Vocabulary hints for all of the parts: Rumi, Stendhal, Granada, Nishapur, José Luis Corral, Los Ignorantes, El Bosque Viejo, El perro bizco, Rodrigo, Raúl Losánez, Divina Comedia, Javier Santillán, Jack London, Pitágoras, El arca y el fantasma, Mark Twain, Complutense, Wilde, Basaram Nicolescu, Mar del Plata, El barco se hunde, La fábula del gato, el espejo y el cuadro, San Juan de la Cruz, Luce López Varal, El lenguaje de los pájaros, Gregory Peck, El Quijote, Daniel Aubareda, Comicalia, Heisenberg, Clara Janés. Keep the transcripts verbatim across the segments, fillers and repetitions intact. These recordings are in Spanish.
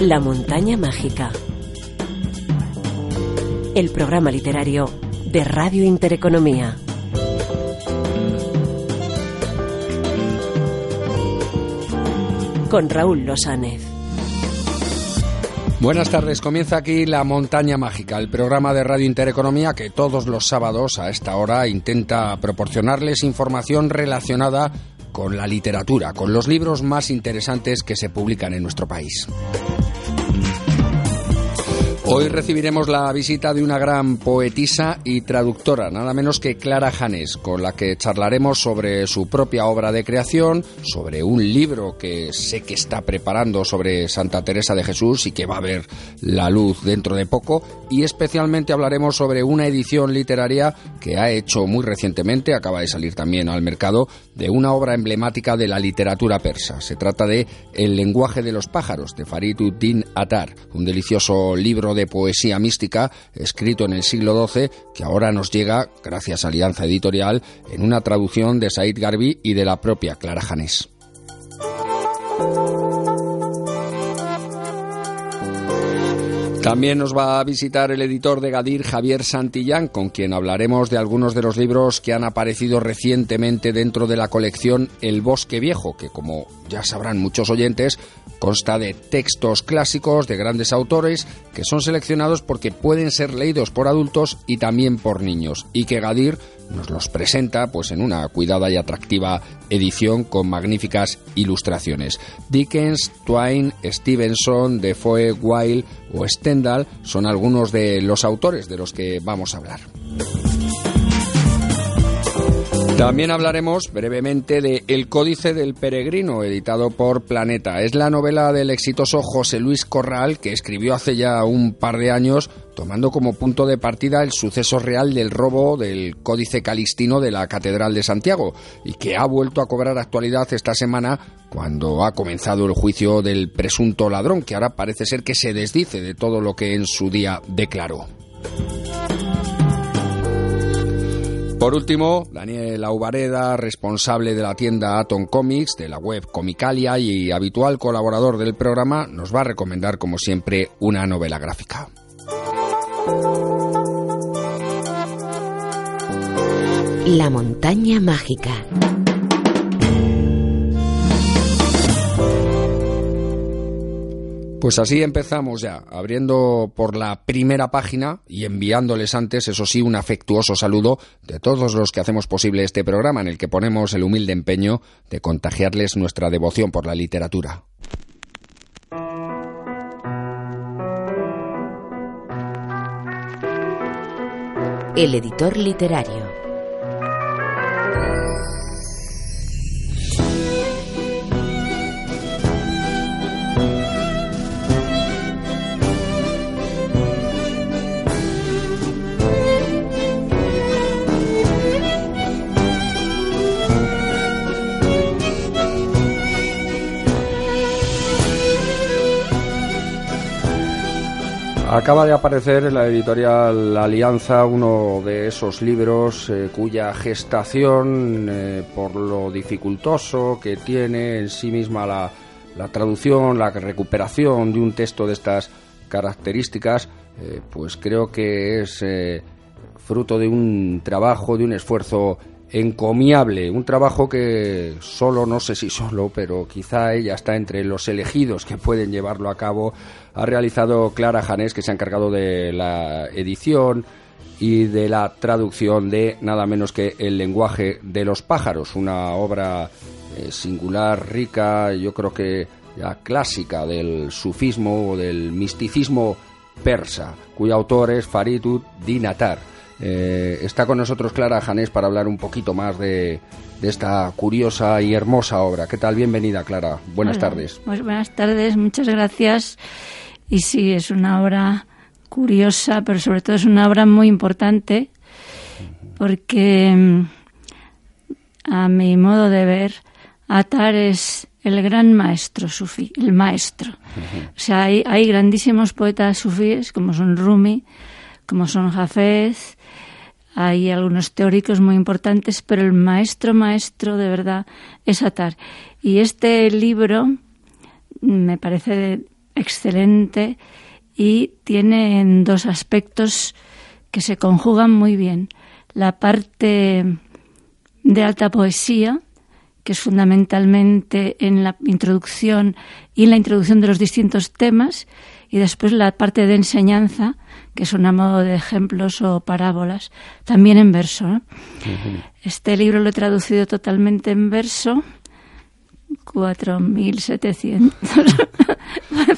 La montaña mágica. El programa literario de Radio Intereconomía. Con Raúl Losánez. Buenas tardes, comienza aquí La Montaña Mágica, el programa de Radio Intereconomía que todos los sábados a esta hora intenta proporcionarles información relacionada con la literatura, con los libros más interesantes que se publican en nuestro país. Hoy recibiremos la visita de una gran poetisa y traductora, nada menos que Clara Janés, con la que charlaremos sobre su propia obra de creación, sobre un libro que sé que está preparando sobre Santa Teresa de Jesús y que va a ver la luz dentro de poco, y especialmente hablaremos sobre una edición literaria que ha hecho muy recientemente, acaba de salir también al mercado, de una obra emblemática de la literatura persa. Se trata de El lenguaje de los pájaros, de Farid ud-Din Attar, un delicioso libro de poesía mística escrito en el siglo doce que ahora nos llega gracias a Alianza Editorial en una traducción de Said Garbi y de la propia Clara Janés. También nos va a visitar el editor de Gadir, Javier Santillán, con quien hablaremos de algunos de los libros que han aparecido recientemente dentro de la colección El Bosque Viejo, que, como ya sabrán muchos oyentes, consta de textos clásicos de grandes autores que son seleccionados porque pueden ser leídos por adultos y también por niños, y que Gadir nos los presenta pues en una cuidada y atractiva edición con magníficas ilustraciones. Dickens, Twain, Stevenson, Defoe, Wilde o Stendhal son algunos de los autores de los que vamos a hablar. También hablaremos brevemente de El Códice del Peregrino, editado por Planeta. Es la novela del exitoso José Luis Corral, que escribió hace ya un par de años, tomando como punto de partida el suceso real del robo del Códice Calixtino de la Catedral de Santiago, y que ha vuelto a cobrar actualidad esta semana cuando ha comenzado el juicio del presunto ladrón, que ahora parece ser que se desdice de todo lo que en su día declaró. Por último, Daniel Aubareda, responsable de la tienda Atom Comics, de la web Comicalia y habitual colaborador del programa, nos va a recomendar, como siempre, una novela gráfica. La montaña mágica. Pues así empezamos ya, abriendo por la primera página y enviándoles antes, eso sí, un afectuoso saludo de todos los que hacemos posible este programa en el que ponemos el humilde empeño de contagiarles nuestra devoción por la literatura. El editor literario. Acaba de aparecer en la editorial Alianza uno de esos libros eh, cuya gestación, eh, por lo dificultoso que tiene en sí misma la, la traducción, la recuperación de un texto de estas características, eh, pues creo que es eh, fruto de un trabajo, de un esfuerzo encomiable, un trabajo que solo, no sé si solo, pero quizá ella está entre los elegidos que pueden llevarlo a cabo, ha realizado Clara Janés, que se ha encargado de la edición y de la traducción de nada menos que El lenguaje de los pájaros, una obra eh, singular, rica, yo creo que ya clásica del sufismo o del misticismo persa, cuyo autor es Farid ud-Din Attar. Eh, está con nosotros Clara Janés para hablar un poquito más de, de esta curiosa y hermosa obra. ¿Qué tal? Bienvenida, Clara. Buenas Hola. Tardes. Pues buenas tardes, muchas gracias. Y sí, es una obra curiosa, pero sobre todo es una obra muy importante porque, a mi modo de ver, Attar es el gran maestro sufí, el maestro. Uh-huh. O sea, hay, hay grandísimos poetas sufíes como son Rumi, como son Hafez, hay algunos teóricos muy importantes, pero el maestro maestro de verdad es Attar. Y este libro me parece excelente y tienen dos aspectos que se conjugan muy bien. La parte de alta poesía, que es fundamentalmente en la introducción y en la introducción de los distintos temas, y después la parte de enseñanza, que son a modo de ejemplos o parábolas, también en verso, ¿no? Uh-huh. Este libro lo he traducido totalmente en verso, cuatro mil setecientos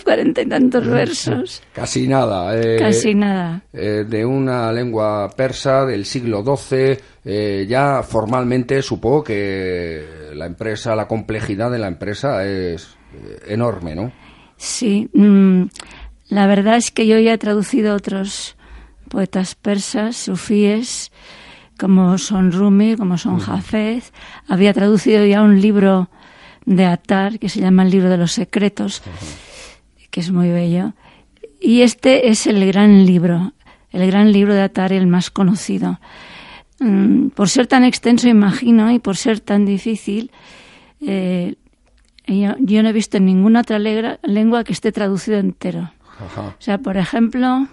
cuarenta y tantos versos. Casi nada. Eh, Casi nada. Eh, de una lengua persa del siglo doce, eh, ya formalmente supongo que la empresa, la complejidad de la empresa es enorme, ¿no? Sí. Mmm, la verdad es que yo ya he traducido otros poetas persas, sufíes, como son Rumi, como son Hafez. Había traducido ya un libro de Attar, que se llama El libro de los secretos, que es muy bello. Y este es el gran libro, el gran libro de Attar, el más conocido. Por ser tan extenso, imagino, y por ser tan difícil, eh, yo, yo no he visto en ninguna otra legra, lengua que esté traducido entero. Ajá. O sea, por ejemplo,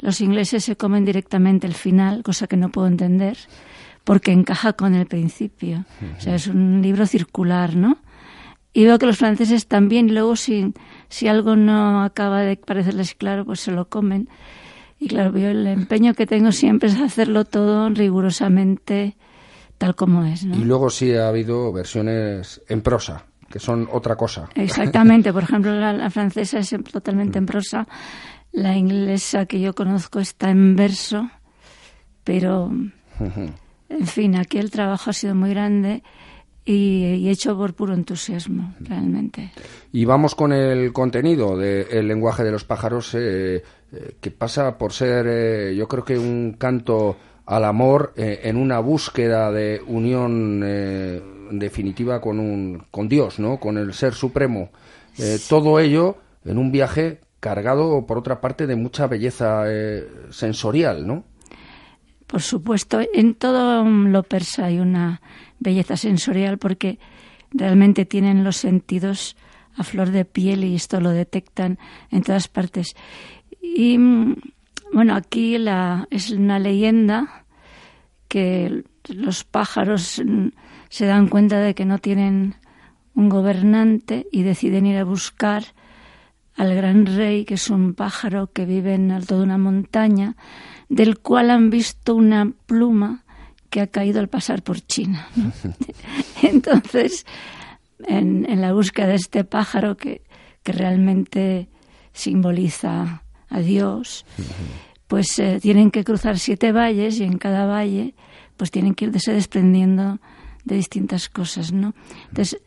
los ingleses se comen directamente el final, cosa que no puedo entender, porque encaja con el principio. O sea, es un libro circular, ¿no? Y veo que los franceses también, luego si, si algo no acaba de parecerles claro, pues se lo comen. Y claro, yo el empeño que tengo siempre es hacerlo todo rigurosamente tal como es, ¿no? Y luego sí ha habido versiones en prosa, que son otra cosa. Exactamente. Por ejemplo, la, la francesa es totalmente en prosa. La inglesa que yo conozco está en verso, pero, en fin, aquí el trabajo ha sido muy grande y, y hecho por puro entusiasmo, realmente. Y vamos con el contenido de El lenguaje de los pájaros, eh, eh, que pasa por ser, eh, yo creo que un canto al amor, eh, en una búsqueda de unión eh, definitiva con un con Dios, ¿no? Con el Ser Supremo. Eh, sí. Todo ello en un viaje cargado, por otra parte, de mucha belleza eh, sensorial, ¿no? Por supuesto, en todo lo persa hay una belleza sensorial porque realmente tienen los sentidos a flor de piel y esto lo detectan en todas partes. Y bueno, aquí la, es una leyenda que los pájaros se dan cuenta de que no tienen un gobernante y deciden ir a buscar al gran rey, que es un pájaro que vive en alto de una montaña, del cual han visto una pluma que ha caído al pasar por China, ¿no? Entonces, en, en la búsqueda de este pájaro que, que realmente simboliza a Dios, pues eh, tienen que cruzar siete valles y en cada valle pues tienen que irse desprendiendo de distintas cosas, ¿no? Entonces,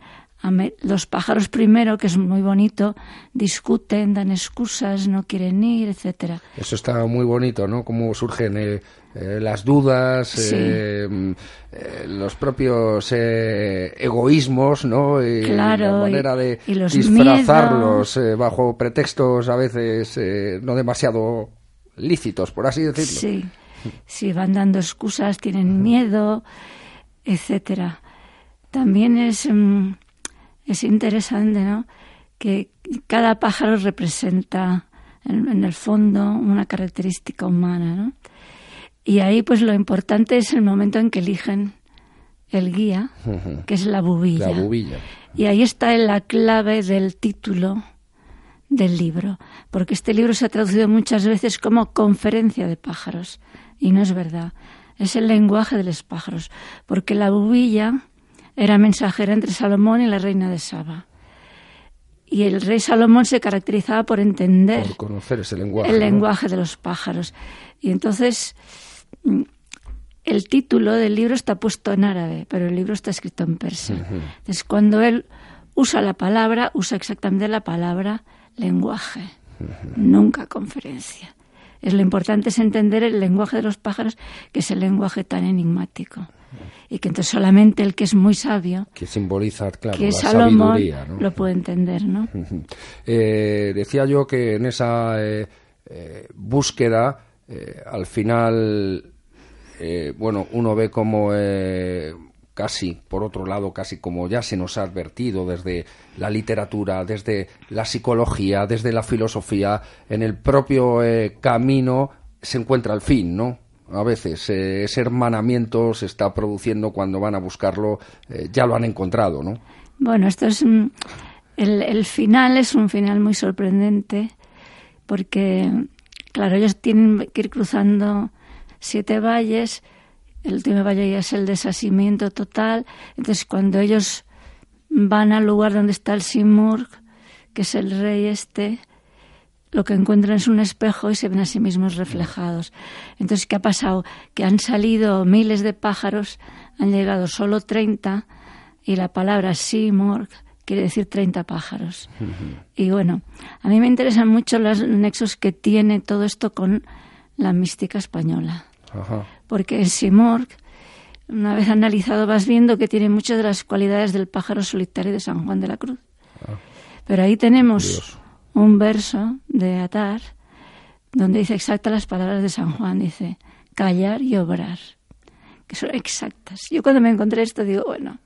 los pájaros primero, que es muy bonito, discuten, dan excusas, no quieren ir, etcétera. Eso está muy bonito, ¿no? Cómo surgen eh, eh, las dudas, sí. eh, eh, los propios eh, egoísmos, ¿no? Y claro, la manera de y, y los disfrazarlos eh, bajo pretextos a veces eh, no demasiado lícitos, por así decirlo. Sí, sí, van dando excusas, tienen miedo, etcétera. También es... Mmm, Es interesante, ¿no?, que cada pájaro representa, en, en el fondo, una característica humana, ¿no? Y ahí, pues, lo importante es el momento en que eligen el guía, uh-huh. que es la bubilla. La bubilla. Y ahí está la clave del título del libro, porque este libro se ha traducido muchas veces como Conferencia de pájaros, y no es verdad. Es el lenguaje de los pájaros, porque la bubilla era mensajera entre Salomón y la reina de Saba. Y el rey Salomón se caracterizaba por entender... Por conocer ese lenguaje. El ¿no? lenguaje de los pájaros. Y entonces, el título del libro está puesto en árabe, pero el libro está escrito en persa. Uh-huh. Entonces, cuando él usa la palabra, usa exactamente la palabra lenguaje. Uh-huh. Nunca conferencia. Es lo importante es entender el lenguaje de los pájaros, que es el lenguaje tan enigmático. Y que entonces solamente el que es muy sabio, que simboliza, claro, que la Salomón sabiduría, ¿no?, lo puede entender, ¿no? eh, decía yo que en esa eh, eh, búsqueda, eh, al final, eh, bueno, uno ve como eh, casi, por otro lado, casi como ya se nos ha advertido desde la literatura, desde la psicología, desde la filosofía, en el propio eh, camino se encuentra el fin, ¿no? A veces eh, ese hermanamiento se está produciendo cuando van a buscarlo, eh, ya lo han encontrado, ¿no? Bueno, esto es un, el, el final es un final muy sorprendente porque, claro, ellos tienen que ir cruzando siete valles. El último valle ya es el deshacimiento total. Entonces, cuando ellos van al lugar donde está el Simurg, que es el rey este, lo que encuentran es un espejo y se ven a sí mismos reflejados. Entonces, ¿qué ha pasado? Que han salido miles de pájaros, han llegado solo treinta, y la palabra Simurg quiere decir treinta pájaros. Y bueno, a mí me interesan mucho los nexos que tiene todo esto con la mística española. Ajá. Porque el Simurg, una vez analizado, vas viendo que tiene muchas de las cualidades del pájaro solitario de San Juan de la Cruz. Ah. Pero ahí tenemos Dios. Un verso de Attar donde dice exactas las palabras de San Juan. Dice, callar y obrar, que son exactas. Yo cuando me encontré esto digo, bueno,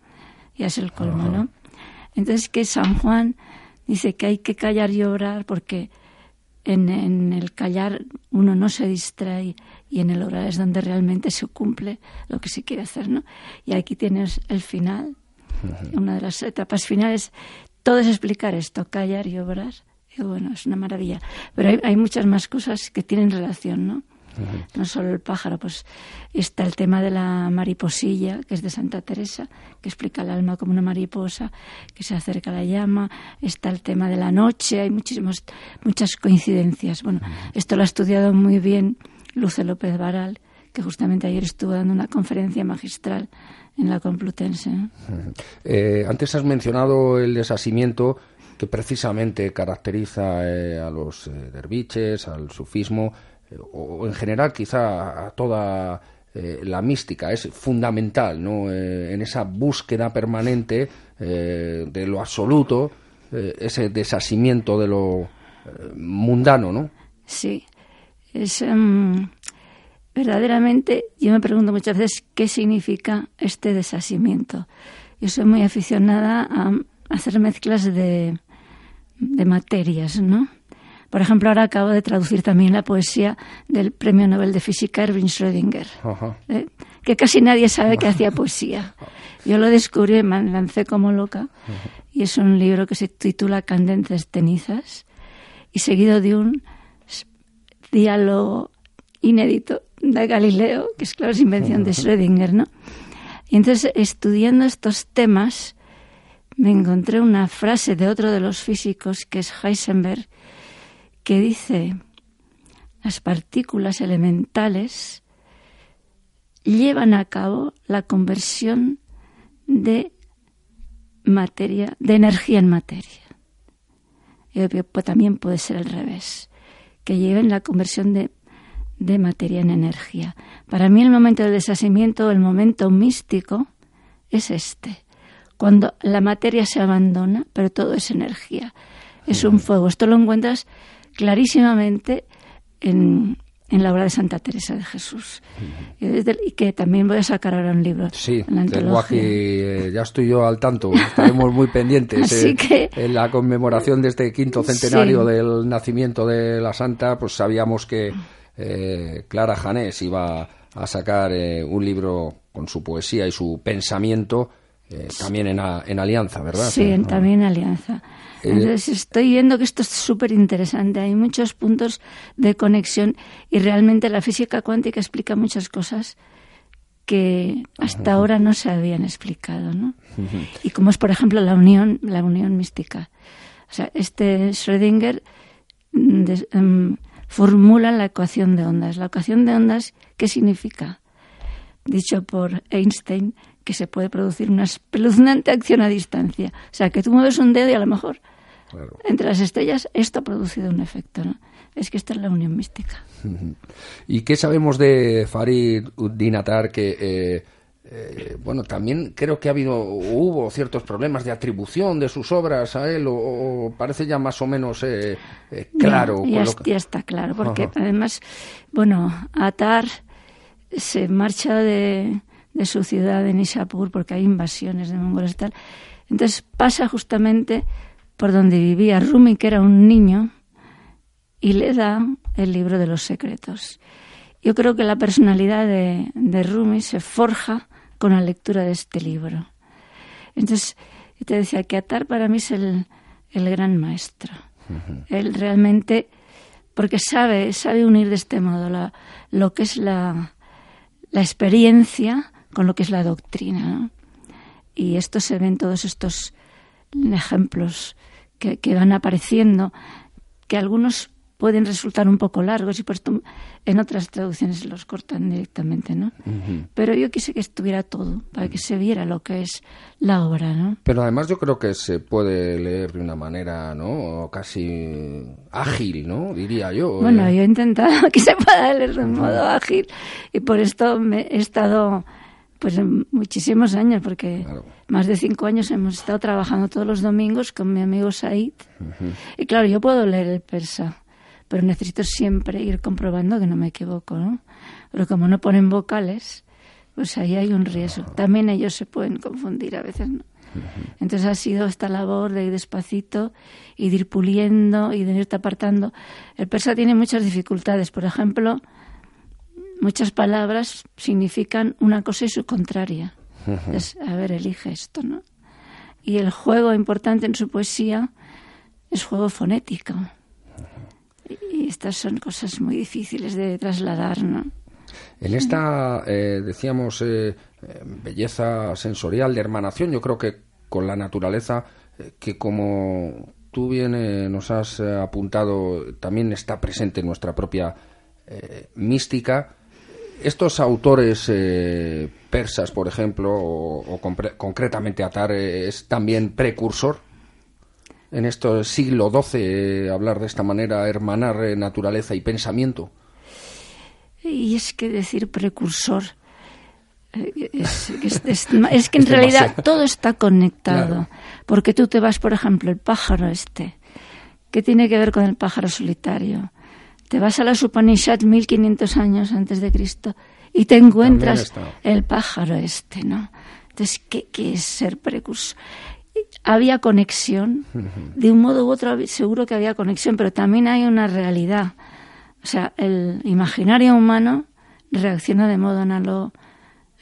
ya es el colmo, ajá, ¿no? Entonces que San Juan dice que hay que callar y obrar porque en, en el callar uno no se distrae y en el obrar es donde realmente se cumple lo que se quiere hacer, ¿no? Y aquí tienes el final, ajá, una de las etapas finales. Todo es explicar esto, callar y obrar. Y bueno, es una maravilla. Pero hay, hay muchas más cosas que tienen relación, ¿no? Ajá. No solo el pájaro, pues está el tema de la mariposilla, que es de Santa Teresa, que explica el alma como una mariposa que se acerca a la llama. Está el tema de la noche, hay muchísimas, muchas coincidencias. Bueno, ajá, esto lo ha estudiado muy bien Luce López Varal, que justamente ayer estuvo dando una conferencia magistral en la Complutense, ¿no? Eh, antes has mencionado el deshacimiento que precisamente caracteriza eh, a los eh, derviches, al sufismo, eh, o en general quizá a toda eh, la mística. Es fundamental, ¿no? Eh, en esa búsqueda permanente eh, de lo absoluto, eh, ese deshacimiento de lo eh, mundano, ¿no? Sí. Es, um, verdaderamente, yo me pregunto muchas veces qué significa este deshacimiento. Yo soy muy aficionada a hacer mezclas de, de materias, ¿no? Por ejemplo, ahora acabo de traducir también la poesía del premio Nobel de Física Erwin Schrödinger, ¿eh? Que casi nadie sabe que hacía poesía. Yo lo descubrí y me lancé como loca. Y es un libro que se titula Candentes Cenizas y seguido de un diálogo inédito de Galileo, que es, claro, es invención de Schrödinger, ¿no? Y entonces, estudiando estos temas, me encontré una frase de otro de los físicos, que es Heisenberg, que dice, las partículas elementales llevan a cabo la conversión de materia, de energía en materia. Y pues, también puede ser al revés, que lleven la conversión de, de materia en energía. Para mí el momento del deshacimiento, el momento místico, es este. Cuando la materia se abandona, pero todo es energía. Es un fuego. Esto lo encuentras clarísimamente en, en la obra de Santa Teresa de Jesús. Y, desde, y que también voy a sacar ahora un libro. Sí, el lenguaje, eh, ya estoy yo al tanto. Estaremos muy pendientes. Así eh, que... En la conmemoración de este quinto centenario, sí, del nacimiento de la Santa, pues sabíamos que eh, Clara Janés iba a sacar eh, un libro con su poesía y su pensamiento, eh, también en, a, en alianza, ¿verdad? Sí, ¿no? También en alianza. Entonces estoy viendo que esto es súper interesante, hay muchos puntos de conexión y realmente la física cuántica explica muchas cosas que hasta ahora no se habían explicado, ¿no? Y como es, por ejemplo, la unión, la unión mística. O sea, este Schrödinger des, um, formula la ecuación de ondas. La ecuación de ondas, ¿qué significa? Dicho por Einstein, que se puede producir una espeluznante acción a distancia. O sea, que tú mueves un dedo y a lo mejor, claro, entre las estrellas esto ha producido un efecto, ¿no? Es que esta es la unión mística. ¿Y qué sabemos de Farid ud-Din Attar? Que, eh, eh, bueno, también creo que ha habido, hubo ciertos problemas de atribución de sus obras a él, o, o parece ya más o menos eh, eh, claro. Ya, ya, lo... ya está claro, porque, ajá, además, bueno, Attar se marcha de... de su ciudad de Nishapur, porque hay invasiones de mongoles y tal. Entonces pasa justamente por donde vivía Rumi, que era un niño, y le da el libro de los secretos. Yo creo que la personalidad de, de Rumi se forja con la lectura de este libro. Entonces, te decía que Attar para mí es el, el gran maestro. Uh-huh. Él realmente, porque sabe, sabe unir de este modo la, lo que es la, la experiencia con lo que es la doctrina, ¿no? Y esto se ve en todos estos ejemplos que, que van apareciendo, que algunos pueden resultar un poco largos y por esto en otras traducciones los cortan directamente, ¿no? Uh-huh. Pero yo quise que estuviera todo, para que se viera lo que es la obra, ¿no? Pero además yo creo que se puede leer de una manera, ¿no?, casi ágil, ¿no?, diría yo. Bueno, yo he intentado que se pueda leer de un modo ágil y por esto me he estado, pues, muchísimos años, porque claro, más de cinco años hemos estado trabajando todos los domingos con mi amigo Said. Uh-huh. Y claro, yo puedo leer el persa, pero necesito siempre ir comprobando que no me equivoco, ¿no? Pero como no ponen vocales, pues ahí hay un riesgo. También ellos se pueden confundir a veces, ¿no? Entonces ha sido esta labor de ir despacito y de ir puliendo y de irte apartando. El persa tiene muchas dificultades. Por ejemplo, muchas palabras significan una cosa y su contraria. Entonces, a ver, elige esto, ¿no? Y el juego importante en su poesía es juego fonético. Y estas son cosas muy difíciles de trasladar, ¿no? En esta, eh, decíamos, eh, belleza sensorial de hermanación, yo creo que con la naturaleza, eh, que como tú bien eh, nos has apuntado, también está presente en nuestra propia eh, mística. Estos autores eh, persas, por ejemplo, o, o compre- concretamente Attar, eh, ¿es también precursor? En este siglo doce, eh, hablar de esta manera, hermanar eh, naturaleza y pensamiento. Y es que decir precursor, eh, es, es, es, es que en es realidad demasiado. Todo está conectado. Claro. Porque tú te vas, por ejemplo, el pájaro este. ¿Qué tiene que ver con el pájaro solitario? Te vas a la Upanishad mil quinientos años antes de Cristo y te encuentras el pájaro este, ¿no? Entonces, ¿qué, qué es ser precursor? Había conexión, de un modo u otro seguro que había conexión, pero también hay una realidad. O sea, el imaginario humano reacciona de modo análogo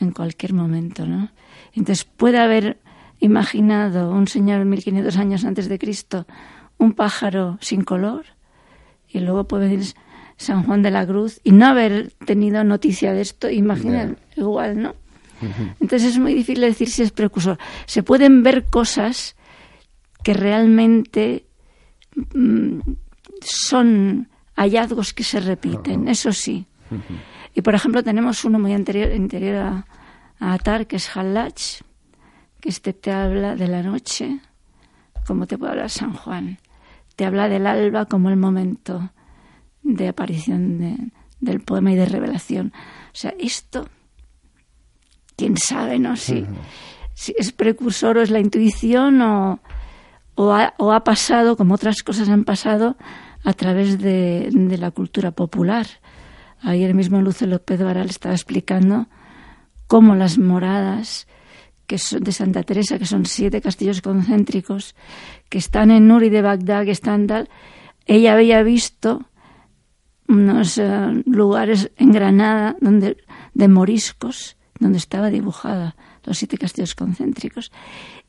en cualquier momento, ¿no? Entonces puede haber imaginado un señor mil quinientos años antes de Cristo un pájaro sin color y luego puede venir San Juan de la Cruz y no haber tenido noticia de esto, imagina igual, ¿no? Entonces es muy difícil decir si es precursor. Se pueden ver cosas que realmente mm, son hallazgos que se repiten, eso sí. Y por ejemplo tenemos uno muy anterior, anterior a, a Attar, que es Hallach, que este te habla de la noche, como te puede hablar San Juan. Te habla del alba como el momento de aparición de, del poema y de revelación. O sea, esto... Quién sabe, ¿no? Si, si es precursor o es la intuición o, o, ha, o ha pasado, como otras cosas han pasado, a través de, de la cultura popular. Ayer mismo Luce López Varal estaba explicando cómo las moradas que son de Santa Teresa, que son siete castillos concéntricos, que están en Uri de Bagdad, que están tal, ella había visto unos uh, lugares en Granada donde de moriscos, donde estaba dibujada los siete castillos concéntricos.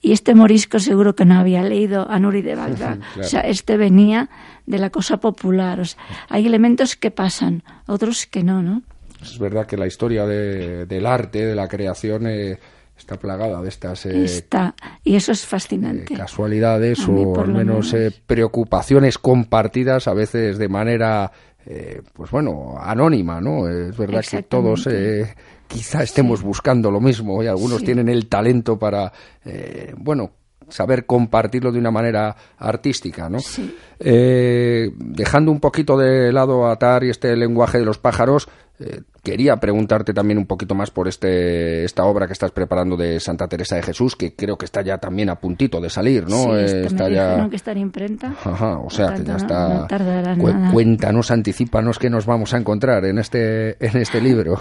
Y este morisco seguro que no había leído a Nuri de Bagdad. Claro. O sea, este venía de la cosa popular. O sea, hay elementos que pasan, otros que no, ¿no? Es verdad que la historia de, del arte, de la creación, eh, está plagada de estas... Eh, está, y eso es fascinante. Eh, casualidades mí, o al menos, menos. Eh, preocupaciones compartidas, a veces de manera... Eh, pues bueno, anónima, ¿no? Es verdad que todos eh, quizá estemos sí. buscando lo mismo y algunos sí. tienen el talento para, eh, bueno, saber compartirlo de una manera artística, ¿no? Sí. Eh, dejando un poquito de lado a Attar y este lenguaje de los pájaros, Eh, quería preguntarte también un poquito más por este esta obra que estás preparando de Santa Teresa de Jesús, que creo que está ya también a puntito de salir, ¿no? Sí, este eh, está ya... no, que está en imprenta. Ajá, o sea, tanto, que ya está... No, no tardará Cu- nada. Cuéntanos, anticípanos qué nos vamos a encontrar en este, en este libro.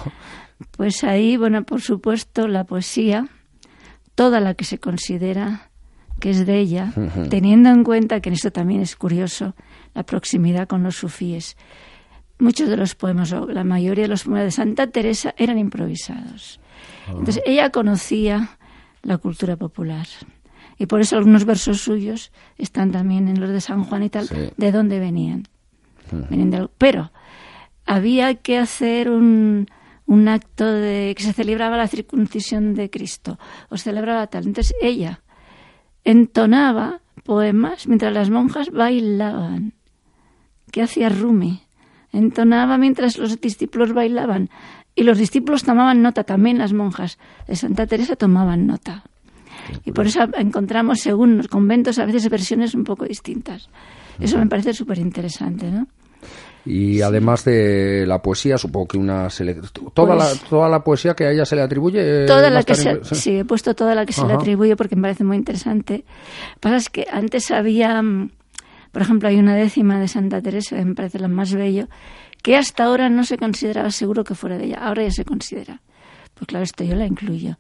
Pues ahí, bueno, por supuesto, la poesía, toda la que se considera que es de ella, uh-huh. teniendo en cuenta, que en esto también es curioso, la proximidad con los sufíes. Muchos de los poemas, o la mayoría de los poemas de Santa Teresa, eran improvisados. Entonces, ella conocía la cultura popular. Y por eso algunos versos suyos están también en los de San Juan y tal, sí. de dónde venían. Uh-huh. venían de, pero había que hacer un, un acto de que se celebraba la circuncisión de Cristo, o se celebraba tal. Entonces, ella entonaba poemas mientras las monjas bailaban. ¿Qué hacía Rumi? Entonaba mientras los discípulos bailaban, y los discípulos tomaban nota, también las monjas de Santa Teresa tomaban nota. Y por eso encontramos, según los conventos, a veces versiones un poco distintas. Eso me parece súper interesante, ¿no? Y además de la poesía, supongo que una... Se le, toda, pues, la, ¿Toda la poesía que a ella se le atribuye? Toda la que se, sí, he puesto toda la que Ajá. se le atribuye porque me parece muy interesante. Lo que pasa es que antes había... Por ejemplo, hay una décima de Santa Teresa, que me parece la más bella, que hasta ahora no se consideraba seguro que fuera de ella. Ahora ya se considera. Pues claro, esto yo la incluyo.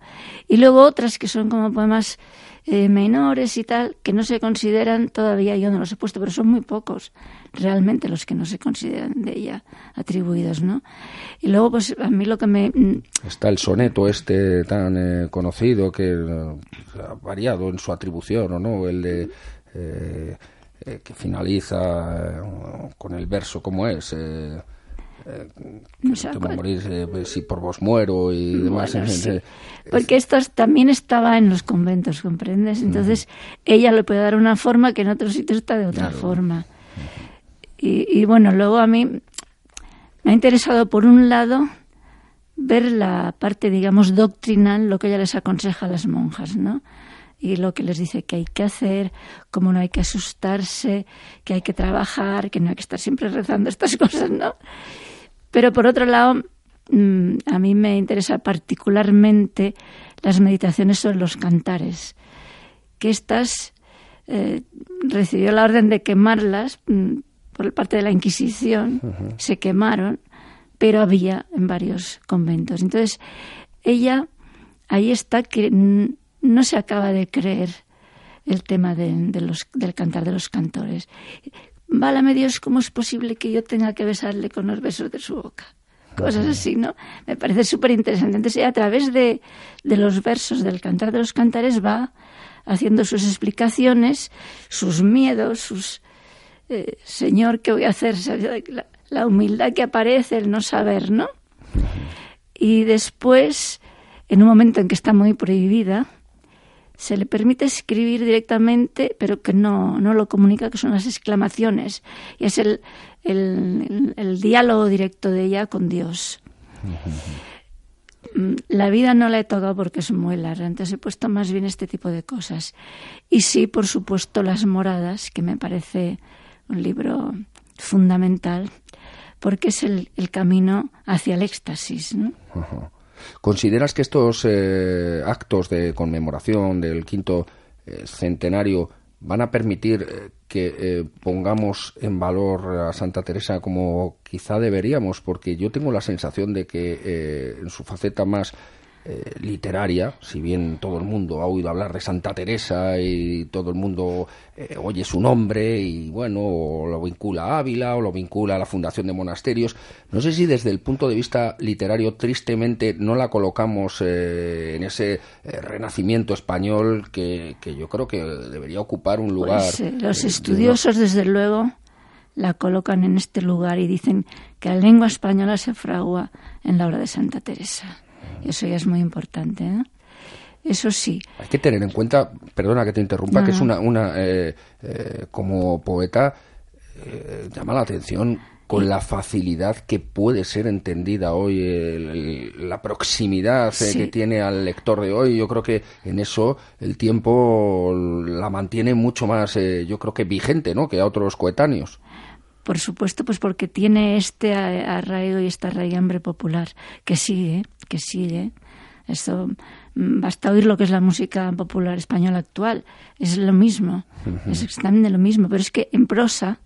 Y luego otras que son como poemas eh, menores y tal, que no se consideran todavía, yo no los he puesto, pero son muy pocos realmente los que no se consideran de ella atribuidos, ¿no? Y luego, pues a mí lo que me... Está el soneto este tan eh, conocido, que eh, ha variado en su atribución, ¿o no? El de... Eh, Eh, que finaliza eh, con el verso como es eh, eh, no sé, me morís eh, si por vos muero y demás, bueno, sí. eh, porque esto también estaba en los conventos, ¿comprendes? Entonces uh-huh. ella le puede dar una forma que en otros sitios está de otra claro. forma uh-huh. y, y bueno, luego a mí me ha interesado por un lado ver la parte, digamos, doctrinal, lo que ella les aconseja a las monjas, ¿no? Y lo que les dice que hay que hacer, cómo no hay que asustarse, que hay que trabajar, que no hay que estar siempre rezando estas cosas, ¿no? Pero por otro lado, a mí me interesa particularmente las meditaciones sobre los cantares, que estas eh, recibió la orden de quemarlas por parte de la Inquisición, uh-huh. se quemaron, pero había en varios conventos. Entonces, ella ahí está que... No se acaba de creer el tema de, de los, del cantar de los cantores. Válame Dios, ¿cómo es posible que yo tenga que besarle con los besos de su boca? Cosas así, ¿no? Me parece súper interesante. Entonces, a través de, de los versos del cantar de los cantares va haciendo sus explicaciones, sus miedos, sus... Eh, Señor, ¿qué voy a hacer? La, la humildad que aparece, el no saber, ¿no? Y después, en un momento en que está muy prohibida... Se le permite escribir directamente, pero que no, no lo comunica, que son las exclamaciones. Y es el, el, el, el diálogo directo de ella con Dios. La vida no la he tocado porque es muy larga, entonces he puesto más bien este tipo de cosas. Y sí, por supuesto, Las moradas, que me parece un libro fundamental, porque es el, el camino hacia el éxtasis, ¿no? Ajá. ¿Consideras que estos eh, actos de conmemoración del quinto eh, centenario van a permitir eh, que eh, pongamos en valor a Santa Teresa como quizá deberíamos? Porque yo tengo la sensación de que eh, en su faceta más eh, literaria, si bien todo el mundo ha oído hablar de Santa Teresa y todo el mundo eh, oye su nombre y bueno, o lo vincula a Ávila o lo vincula a la fundación de monasterios, no sé si desde el punto de vista literario tristemente no la colocamos eh, en ese eh, renacimiento español que, que yo creo que debería ocupar un lugar. Pues, eh, los eh, estudiosos de una... desde luego la colocan en este lugar y dicen que la lengua española se fragua en la obra de Santa Teresa. Eso ya es muy importante, ¿eh? Eso sí. Hay que tener en cuenta, perdona que te interrumpa, no, que es una, una eh, eh, como poeta, eh, llama la atención con la facilidad que puede ser entendida hoy, el, el, la proximidad eh, sí. que tiene al lector de hoy. Yo creo que en eso el tiempo la mantiene mucho más, eh, yo creo que vigente, ¿no?, que a otros coetáneos. por supuesto, pues porque tiene este arraigo y esta raigambre popular que sigue, que sigue. Eso, basta oír lo que es la música popular española actual, es lo mismo, uh-huh. es exactamente lo mismo, pero es que en prosa,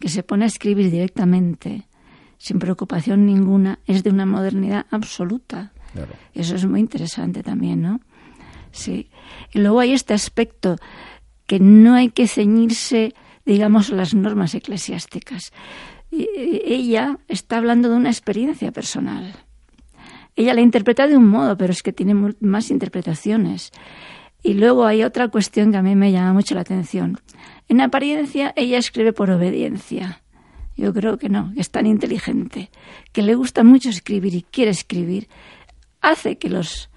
que se pone a escribir directamente, sin preocupación ninguna, es de una modernidad absoluta. Claro. Eso es muy interesante también, ¿no? Sí. Y luego hay este aspecto que no hay que ceñirse, digamos, a las normas eclesiásticas. Y ella está hablando de una experiencia personal. Ella la interpreta de un modo, pero es que tiene más interpretaciones. Y luego hay otra cuestión que a mí me llama mucho la atención. En apariencia, ella escribe por obediencia. Yo creo que no, que es tan inteligente, que le gusta mucho escribir y quiere escribir. Hace que los,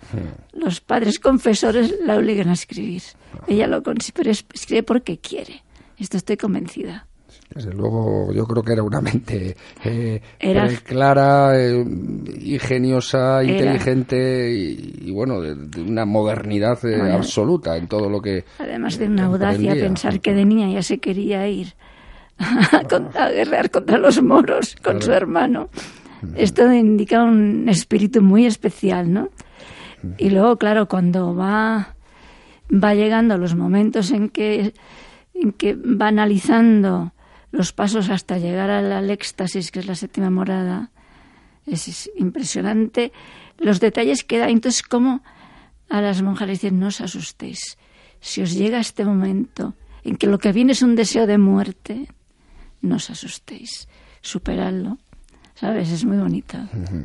los padres confesores la obliguen a escribir. Ella lo consigue, escribe porque quiere. Esto estoy convencida. Desde luego, yo creo que era una mente eh, era, clara, eh, ingeniosa, era, inteligente y, y bueno, de, de una modernidad eh, bueno, absoluta en todo lo que... Además de una eh, audacia, pensar que de niña ya se quería ir a, a, a guerrear contra los moros con claro. su hermano. Esto indica un espíritu muy especial, ¿no? Y luego, claro, cuando va, va llegando a los momentos en que, en que va analizando los pasos hasta llegar al, al éxtasis, que es la séptima morada, es, es impresionante. Los detalles que da, entonces, como a las monjas le dicen, no os asustéis. Si os llega este momento en que lo que viene es un deseo de muerte, no os asustéis, superadlo. ¿Sabes? Es muy bonito.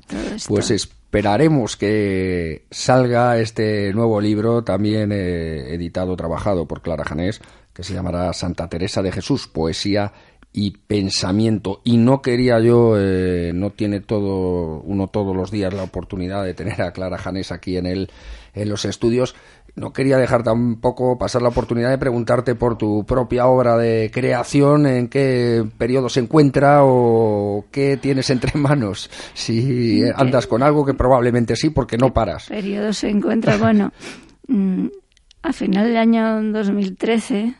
Todo esto. Pues esperaremos que salga este nuevo libro, también eh, editado, trabajado por Clara Janés, que se llamará Santa Teresa de Jesús, poesía y pensamiento. Y no quería yo, eh, no tiene todo uno todos los días la oportunidad de tener a Clara Janés aquí en el en los estudios. No quería dejar tampoco pasar la oportunidad de preguntarte por tu propia obra de creación, en qué periodo se encuentra o qué tienes entre manos, si andas con algo, que probablemente sí, porque no paras. ¿Qué periodo se encuentra? Bueno, a final del año dos mil trece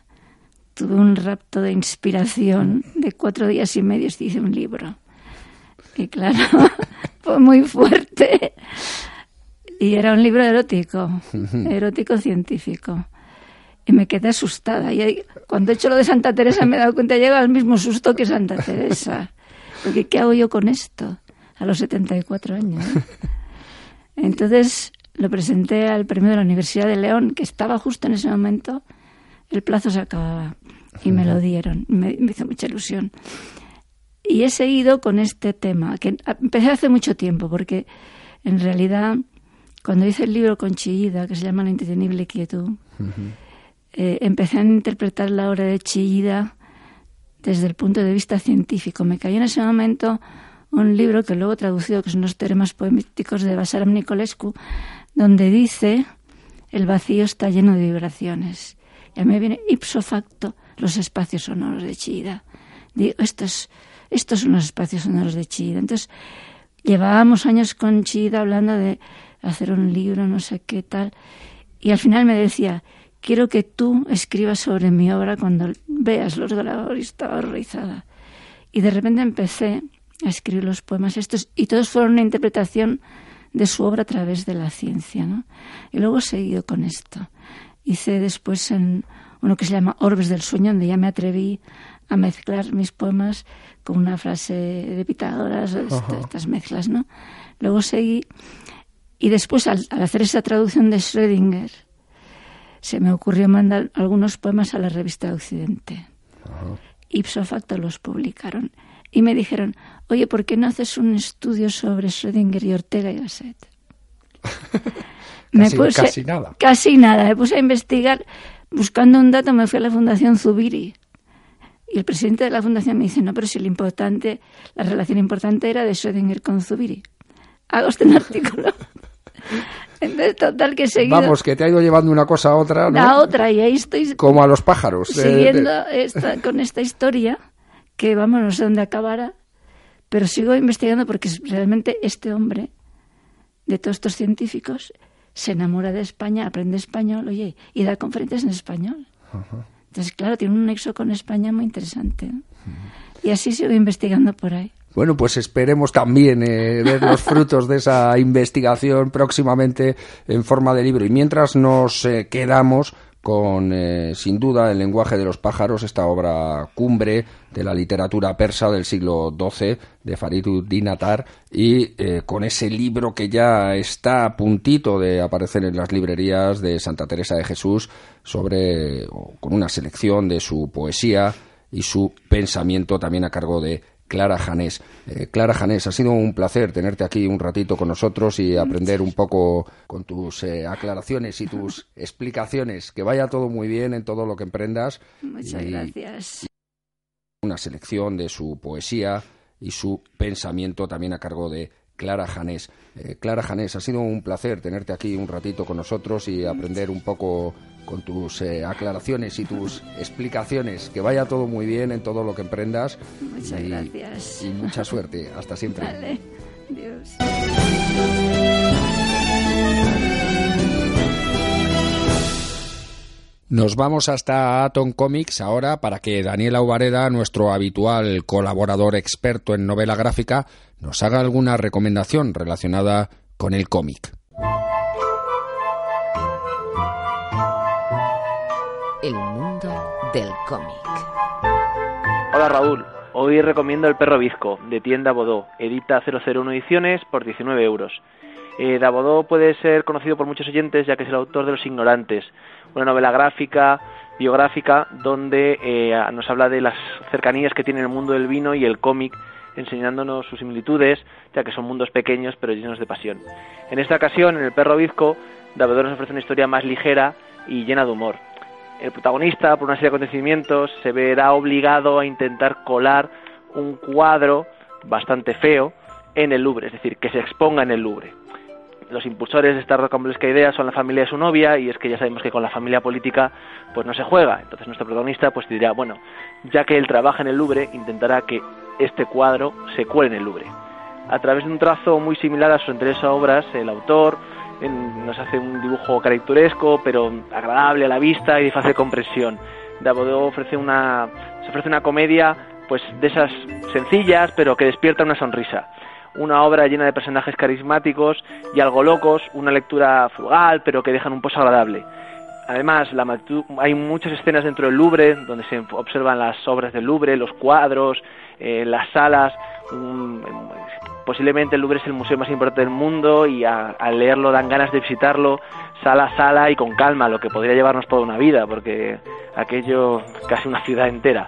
tuve un rapto de inspiración de cuatro días y medio y hice un libro. Y claro, fue muy fuerte. Y era un libro erótico, erótico científico. Y me quedé asustada. Y cuando he hecho lo de Santa Teresa me he dado cuenta, llega al mismo susto que Santa Teresa. Porque, ¿qué hago yo con esto? A los setenta y cuatro años. ¿eh? Entonces lo presenté al premio de la Universidad de León, que estaba justo en ese momento, el plazo se acababa. Y me lo dieron. Me, me hizo mucha ilusión. Y he seguido con este tema, que empecé hace mucho tiempo, porque en realidad... Cuando hice el libro con Chillida, que se llama La Indetenible Quietud, uh-huh. eh, empecé a interpretar la obra de Chillida desde el punto de vista científico. Me cayó en ese momento un libro que luego he traducido, que son los teoremas poéticos de Basaram Nicolescu, donde dice, el vacío está lleno de vibraciones. Y a mí me viene ipso facto los espacios sonoros de Chillida. Digo, estos, estos son los espacios sonoros de Chillida. Entonces, llevábamos años con Chillida hablando de hacer un libro, no sé qué tal, y al final me decía, quiero que tú escribas sobre mi obra cuando veas los grabados, y estaba horrorizada. Y de repente empecé a escribir los poemas estos, y todos fueron una interpretación de su obra a través de la ciencia, ¿no? Y luego he seguido con esto. Hice después en uno que se llama Orbes del Sueño, donde ya me atreví a mezclar mis poemas con una frase de Pitágoras, esto, estas mezclas, ¿no? Luego seguí... Y después, al, al hacer esa traducción de Schrödinger, se me ocurrió mandar algunos poemas a la revista de Occidente. Uh-huh. Ipso facto los publicaron. Y me dijeron, oye, ¿por qué no haces un estudio sobre Schrödinger y Ortega y Gasset? me casi, puse, casi nada. Casi nada. Me puse a investigar. Buscando un dato, me fui a la Fundación Zubiri. Y el presidente de la Fundación me dice, no, pero si lo importante, la relación importante era de Schrödinger con Zubiri. Hago este artículo. Entonces, total, que he seguido... Vamos, que te ha ido llevando una cosa a otra, ¿no? La otra, y ahí estoy... Como a los pájaros. Siguiendo eh, esta, con esta historia, que vamos, no sé dónde acabará, pero sigo investigando porque realmente este hombre, de todos estos científicos, se enamora de España, aprende español, oye, y da conferencias en español. Entonces, claro, tiene un nexo con España muy interesante, ¿no? Y así sigo investigando por ahí. Bueno, pues esperemos también eh, ver los frutos de esa investigación próximamente en forma de libro. Y mientras nos eh, quedamos con, eh, sin duda, El lenguaje de los pájaros, esta obra cumbre de la literatura persa del siglo doce, de Farid ud-Din Attar, y eh, con ese libro que ya está a puntito de aparecer en las librerías, de Santa Teresa de Jesús, sobre con una selección de su poesía y su pensamiento, también a cargo de Clara Janés. Eh, Clara Janés, ha sido un placer tenerte aquí un ratito con nosotros y aprender un poco con tus eh, aclaraciones y tus explicaciones. Que vaya todo muy bien en todo lo que emprendas. Muchas y, gracias. Una selección de su poesía y su pensamiento también a cargo de Clara Janés. Eh, Clara Janés, ha sido un placer tenerte aquí un ratito con nosotros y aprender un poco con tus eh, aclaraciones y tus explicaciones. Que vaya todo muy bien en todo lo que emprendas. Muchas y, gracias. Y mucha suerte. Hasta siempre. Vale. Dios. Nos vamos hasta Atom Comics ahora para que Daniela Ubareda, nuestro habitual colaborador experto en novela gráfica, nos haga alguna recomendación relacionada con el cómic. El mundo del cómic. Hola Raúl, hoy recomiendo El perro bizco, de Tienda Bodó, edita cero cero uno Ediciones por diecinueve euros. Eh, Dabodó puede ser conocido por muchos oyentes, ya que es el autor de Los ignorantes, una novela gráfica, biográfica, donde eh, nos habla de las cercanías que tiene el mundo del vino y el cómic, enseñándonos sus similitudes, ya que son mundos pequeños pero llenos de pasión. En esta ocasión, en El perro bizco, Dabodó nos ofrece una historia más ligera y llena de humor. El protagonista, por una serie de acontecimientos, se verá obligado a intentar colar un cuadro bastante feo en el Louvre, es decir, que se exponga en el Louvre. Los impulsores de esta rocambolesca idea son la familia de su novia, y es que ya sabemos que con la familia política pues no se juega. Entonces nuestro protagonista pues dirá, bueno, ya que él trabaja en el Louvre, intentará que este cuadro se cuele en el Louvre. A través de un trazo muy similar a sus anteriores obras, el autor nos hace un dibujo caricaturesco pero agradable a la vista y de fácil comprensión. Dabodó ofrece una se ofrece una comedia pues de esas sencillas pero que despierta una sonrisa, una obra llena de personajes carismáticos y algo locos, una lectura frugal pero que dejan un pozo agradable. Además, la matitud, hay muchas escenas dentro del Louvre donde se observan las obras del Louvre, los cuadros, eh, las salas. Un, posiblemente el Louvre es el museo más importante del mundo y al leerlo dan ganas de visitarlo sala a sala y con calma, lo que podría llevarnos toda una vida, porque aquello casi una ciudad entera.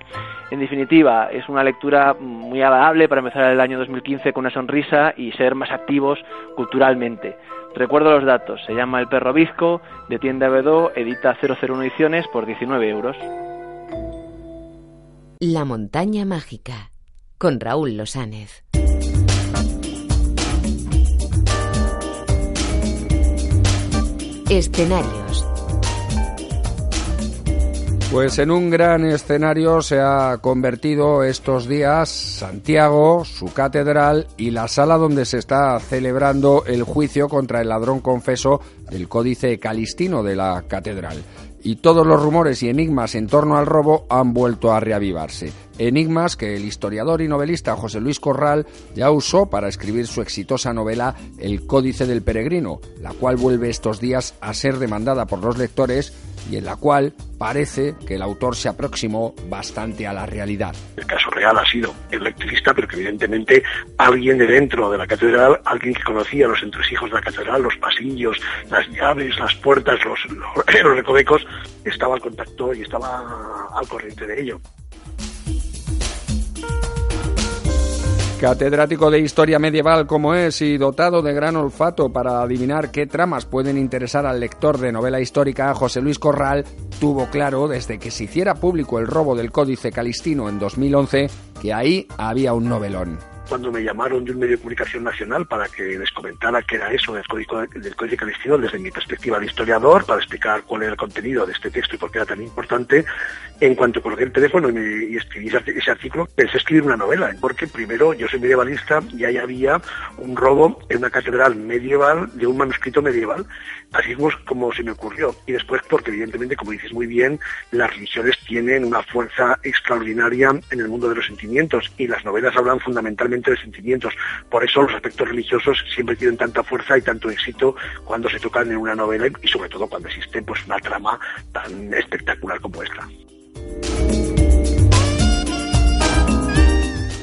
En definitiva, es una lectura muy agradable para empezar el año dos mil quince con una sonrisa y ser más activos culturalmente. Recuerdo los datos, se llama El perro bizco, de Tienda Bedó, edita cero cero uno Ediciones por diecinueve euros. La montaña mágica, con Raúl Losánez. Escenarios. Pues en un gran escenario se ha convertido estos días Santiago, su catedral y la sala donde se está celebrando el juicio contra el ladrón confeso del Códice Calixtino de la catedral. Y todos los rumores y enigmas en torno al robo han vuelto a reavivarse. Enigmas que el historiador y novelista José Luis Corral ya usó para escribir su exitosa novela El Códice del Peregrino, la cual vuelve estos días a ser demandada por los lectores y en la cual parece que el autor se aproximó bastante a la realidad. El caso real ha sido el electricista, pero que evidentemente alguien de dentro de la catedral, alguien que conocía los entresijos de la catedral, los pasillos, las llaves, las puertas, los, los, los recovecos, estaba al contacto y estaba al corriente de ello. Catedrático de historia medieval como es y dotado de gran olfato para adivinar qué tramas pueden interesar al lector de novela histórica, José Luis Corral tuvo claro desde que se hiciera público el robo del Códice Calixtino en dos mil once que ahí había un novelón. cuando me llamaron de un medio de comunicación nacional para que les comentara qué era eso del Códice, del Códice Calixtino desde mi perspectiva de historiador, para explicar cuál era el contenido de este texto y por qué era tan importante, en cuanto colgué el teléfono y, me, y escribí ese, ese artículo, pensé escribir una novela, porque primero yo soy medievalista y ahí había un robo en una catedral medieval de un manuscrito medieval, así como se me ocurrió. Y después porque evidentemente, como dices muy bien, las religiones tienen una fuerza extraordinaria en el mundo de los sentimientos y las novelas hablan fundamentalmente de sentimientos. Por eso los aspectos religiosos siempre tienen tanta fuerza y tanto éxito cuando se tocan en una novela y sobre todo cuando existe pues una trama tan espectacular como esta.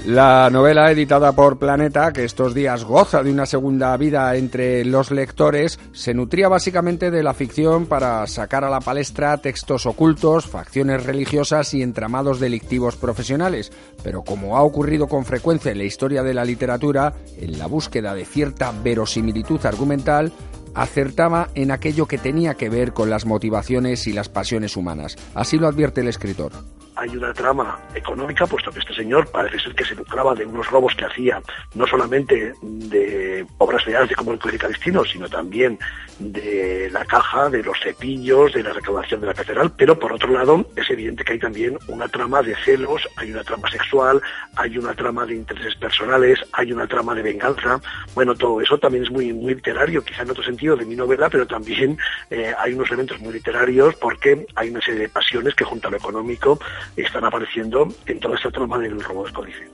La novela editada por Planeta, que estos días goza de una segunda vida entre los lectores, se nutría básicamente de la ficción para sacar a la palestra textos ocultos, facciones religiosas y entramados delictivos profesionales. Pero como ha ocurrido con frecuencia en la historia de la literatura, en la búsqueda de cierta verosimilitud argumental, acertaba en aquello que tenía que ver con las motivaciones y las pasiones humanas. Así lo advierte el escritor. Hay una trama económica, puesto que este señor parece ser que se lucraba de unos robos que hacía, no solamente de obras de arte como el Códice Calixtino, sino también de la caja, de los cepillos, de la recaudación de la catedral, pero por otro lado es evidente que hay también una trama de celos, hay una trama sexual, hay una trama de intereses personales, hay una trama de venganza. Bueno, todo eso también es muy, muy literario, quizá en otro sentido de mi novela, pero también eh, hay unos elementos muy literarios porque hay una serie de pasiones que junto a lo económico están apareciendo en toda esta trama del robo del códice.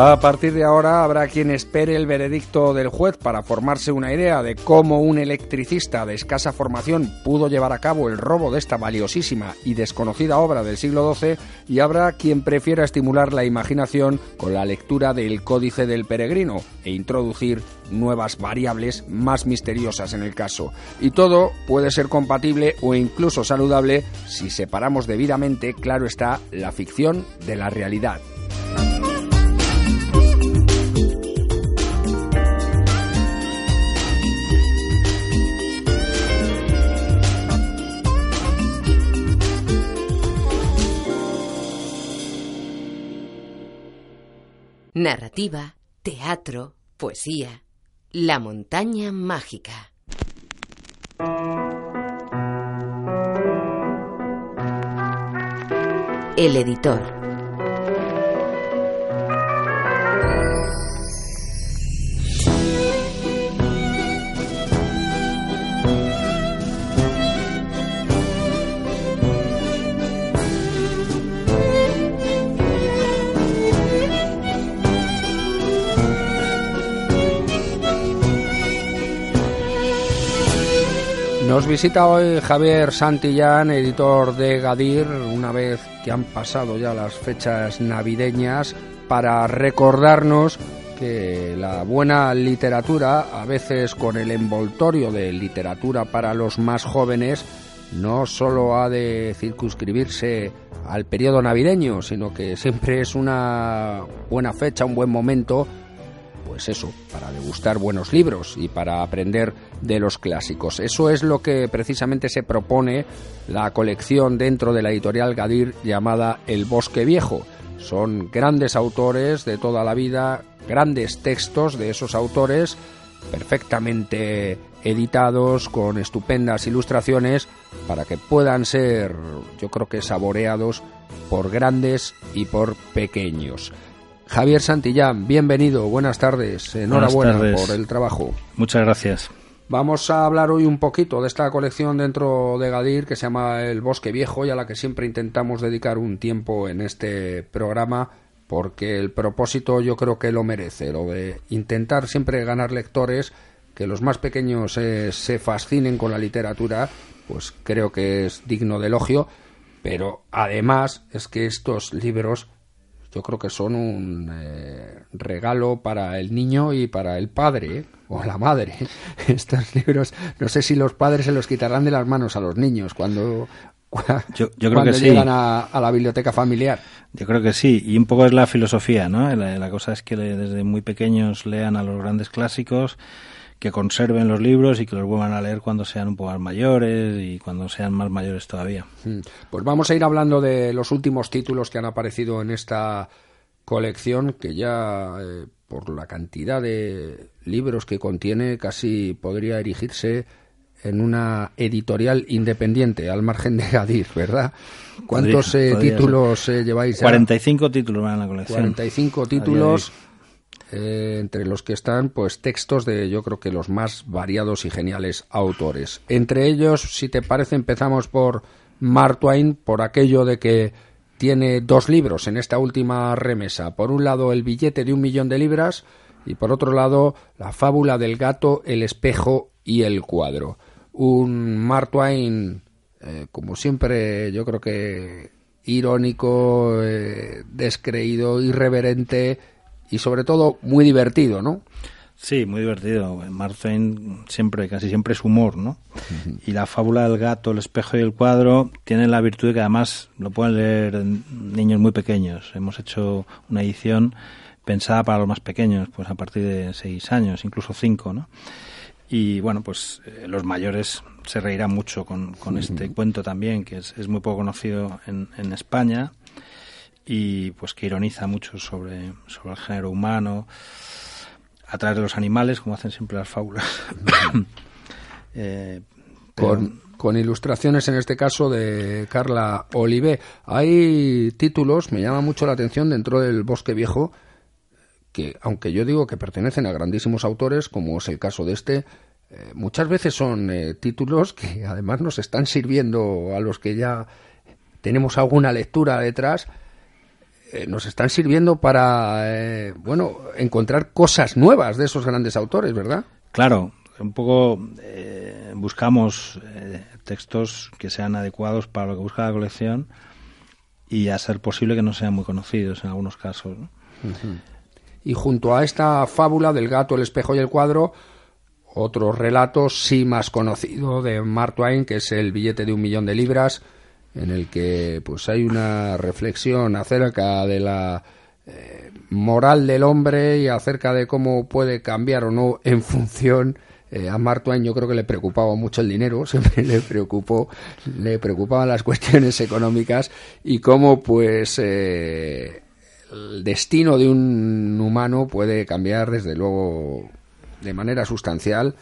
A partir de ahora habrá quien espere el veredicto del juez para formarse una idea de cómo un electricista de escasa formación pudo llevar a cabo el robo de esta valiosísima y desconocida obra del siglo doce, y habrá quien prefiera estimular la imaginación con la lectura del Códice del Peregrino e introducir nuevas variables más misteriosas en el caso. Y todo puede ser compatible o incluso saludable si separamos debidamente, claro está, la ficción de la realidad. Narrativa, teatro, poesía. La montaña mágica. El editor. Nos visita hoy Javier Santillán, editor de Gadir, una vez que han pasado ya las fechas navideñas, para recordarnos que la buena literatura, a veces con el envoltorio de literatura para los más jóvenes, no solo ha de circunscribirse al periodo navideño, sino que siempre es una buena fecha, un buen momento, pues eso, para degustar buenos libros y para aprender de los clásicos. Eso es lo que precisamente se propone la colección dentro de la editorial Gadir llamada El Bosque Viejo. Son grandes autores de toda la vida, grandes textos de esos autores, perfectamente editados, con estupendas ilustraciones, para que puedan ser, yo creo que saboreados por grandes y por pequeños. Javier Santillán, bienvenido, buenas tardes, enhorabuena buenas tardes. Por el trabajo. Muchas gracias. Vamos a hablar hoy un poquito de esta colección dentro de Gadir que se llama El Bosque Viejo y a la que siempre intentamos dedicar un tiempo en este programa porque el propósito yo creo que lo merece, lo de intentar siempre ganar lectores, que los más pequeños eh, se fascinen con la literatura, pues creo que es digno de elogio, pero además es que estos libros yo creo que son un eh, regalo para el niño y para el padre, ¿eh? O la madre. Estos libros, no sé si los padres se los quitarán de las manos a los niños cuando, cua, yo, yo creo cuando que llegan sí. a, a la biblioteca familiar. Yo creo que sí, y un poco es la filosofía, ¿no? La, la cosa es que le, desde muy pequeños lean a los grandes clásicos, que conserven los libros y que los vuelvan a leer cuando sean un poco más mayores y cuando sean más mayores todavía. Pues vamos a ir hablando de los últimos títulos que han aparecido en esta colección, que ya eh, por la cantidad de libros que contiene casi podría erigirse en una editorial independiente, al margen de Gadir, ¿verdad? ¿Cuántos podría, eh, podría títulos eh, lleváis? cuarenta y cinco ya? Títulos van en la colección. cuarenta y cinco títulos. Eh, entre los que están pues textos de, yo creo que los más variados y geniales autores. Entre ellos, si te parece, empezamos por Mark Twain, por aquello de que tiene dos libros en esta última remesa. Por un lado, El billete de un millón de libras, y por otro lado, La fábula del gato, el espejo y el cuadro. Un Mark Twain, eh, como siempre, yo creo que irónico, eh, descreído, irreverente, y sobre todo muy divertido, ¿no? Sí, muy divertido. Mark Twain siempre, casi siempre es humor, ¿no? Uh-huh. Y La fábula del gato, el espejo y el cuadro tienen la virtud de que además lo pueden leer niños muy pequeños. Hemos hecho una edición pensada para los más pequeños, pues a partir de seis años, incluso cinco, ¿no? Y bueno, pues eh, los mayores se reirán mucho con, con uh-huh. este cuento también, que es, es muy poco conocido en, en España, y pues que ironiza mucho sobre, sobre el género humano, a través de los animales, como hacen siempre las fábulas. eh, pero... con, con ilustraciones, en este caso, de Carla Olivé. Hay títulos, me llama mucho la atención, dentro del Bosque Viejo, que aunque yo digo que pertenecen a grandísimos autores, como es el caso de este, eh, muchas veces son eh, títulos que además nos están sirviendo a los que ya tenemos alguna lectura detrás. Nos están sirviendo para, eh, bueno, encontrar cosas nuevas de esos grandes autores, ¿verdad? Claro, un poco eh, buscamos eh, textos que sean adecuados para lo que busca la colección y a ser posible que no sean muy conocidos en algunos casos, ¿no? Uh-huh. Y junto a esta fábula del gato, el espejo y el cuadro, otro relato sí más conocido de Mark Twain, que es El billete de un millón de libras, en el que pues hay una reflexión acerca de la eh, moral del hombre y acerca de cómo puede cambiar o no en función. Eh, a Mark Twain yo creo que le preocupaba mucho el dinero, siempre le preocupó, le preocupaban las cuestiones económicas y cómo pues eh, el destino de un humano puede cambiar desde luego de manera sustancial,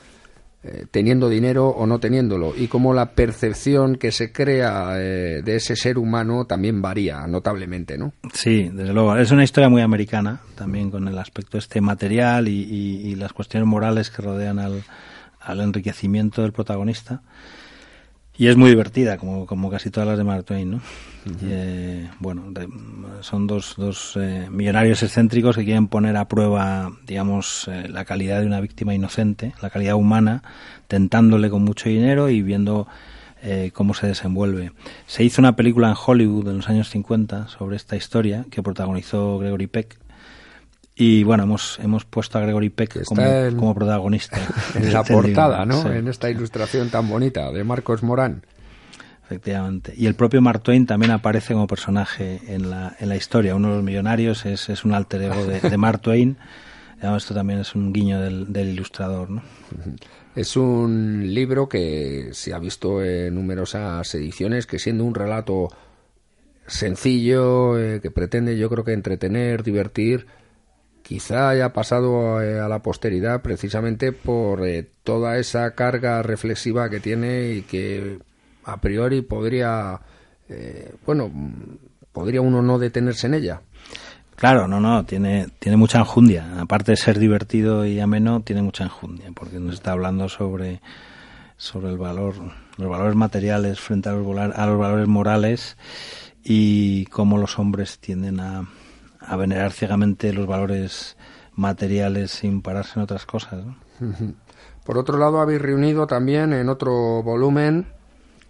teniendo dinero o no teniéndolo, y como la percepción que se crea eh, de ese ser humano también varía notablemente, ¿no? Sí, desde luego. Es una historia muy americana, también con el aspecto este material y, y, y las cuestiones morales que rodean al, al enriquecimiento del protagonista. Y es muy divertida, como, como casi todas las de Mark Twain, ¿no? Uh-huh. Eh, bueno, de, son dos, dos eh, millonarios excéntricos que quieren poner a prueba, digamos, eh, la calidad de una víctima inocente, la calidad humana, tentándole con mucho dinero y viendo eh, cómo se desenvuelve. Se hizo una película en Hollywood en los años cincuenta sobre esta historia que protagonizó Gregory Peck. Y bueno, hemos hemos puesto a Gregory Peck como, en, como protagonista. En la portada, ¿no? Sí. En esta ilustración tan bonita de Marcos Morán. Efectivamente. Y el propio Mark Twain también aparece como personaje en la en la historia. Uno de los millonarios es, es un alter ego de, de Mark Twain. Esto también es un guiño del, del ilustrador, ¿no? Es un libro que se ha visto en numerosas ediciones, que siendo un relato sencillo, eh, que pretende, yo creo que entretener, divertir, quizá haya pasado a la posteridad precisamente por eh, toda esa carga reflexiva que tiene y que a priori podría, eh, bueno, podría uno no detenerse en ella. Claro, no, no, tiene tiene mucha enjundia. Aparte de ser divertido y ameno, tiene mucha enjundia, porque nos está hablando sobre sobre el valor, los valores materiales frente a los, a los valores morales y cómo los hombres tienden a a venerar ciegamente los valores materiales sin pararse en otras cosas, ¿no? Por otro lado, habéis reunido también en otro volumen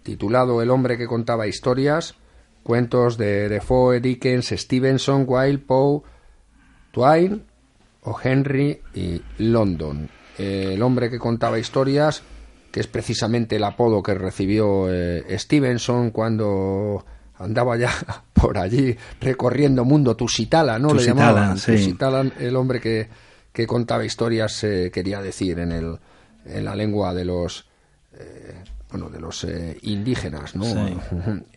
titulado El hombre que contaba historias, cuentos de Defoe, Dickens, Stevenson, Wilde, Poe, Twain, O. Henry y London. El hombre que contaba historias, que es precisamente el apodo que recibió eh, Stevenson cuando andaba ya por allí recorriendo mundo. Tusitala, ¿no? Tusitala, le llamaban. Sí. Tusitala, el hombre que, que contaba historias, eh, quería decir en el en la lengua de los eh, bueno de los eh, indígenas, ¿no? Sí.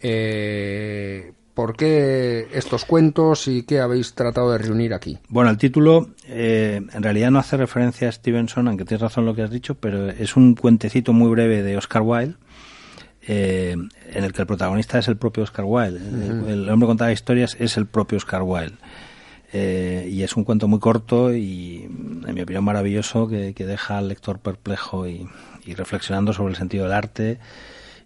Eh, ¿Por qué estos cuentos y qué habéis tratado de reunir aquí? Bueno, el título eh, en realidad no hace referencia a Stevenson, aunque tienes razón lo que has dicho, pero es un cuentecito muy breve de Oscar Wilde, eh, en el que el protagonista es el propio Oscar Wilde. Uh-huh. El, el hombre que contaba historias es el propio Oscar Wilde. Eh, y es un cuento muy corto y, en mi opinión, maravilloso, que, que deja al lector perplejo y, y reflexionando sobre el sentido del arte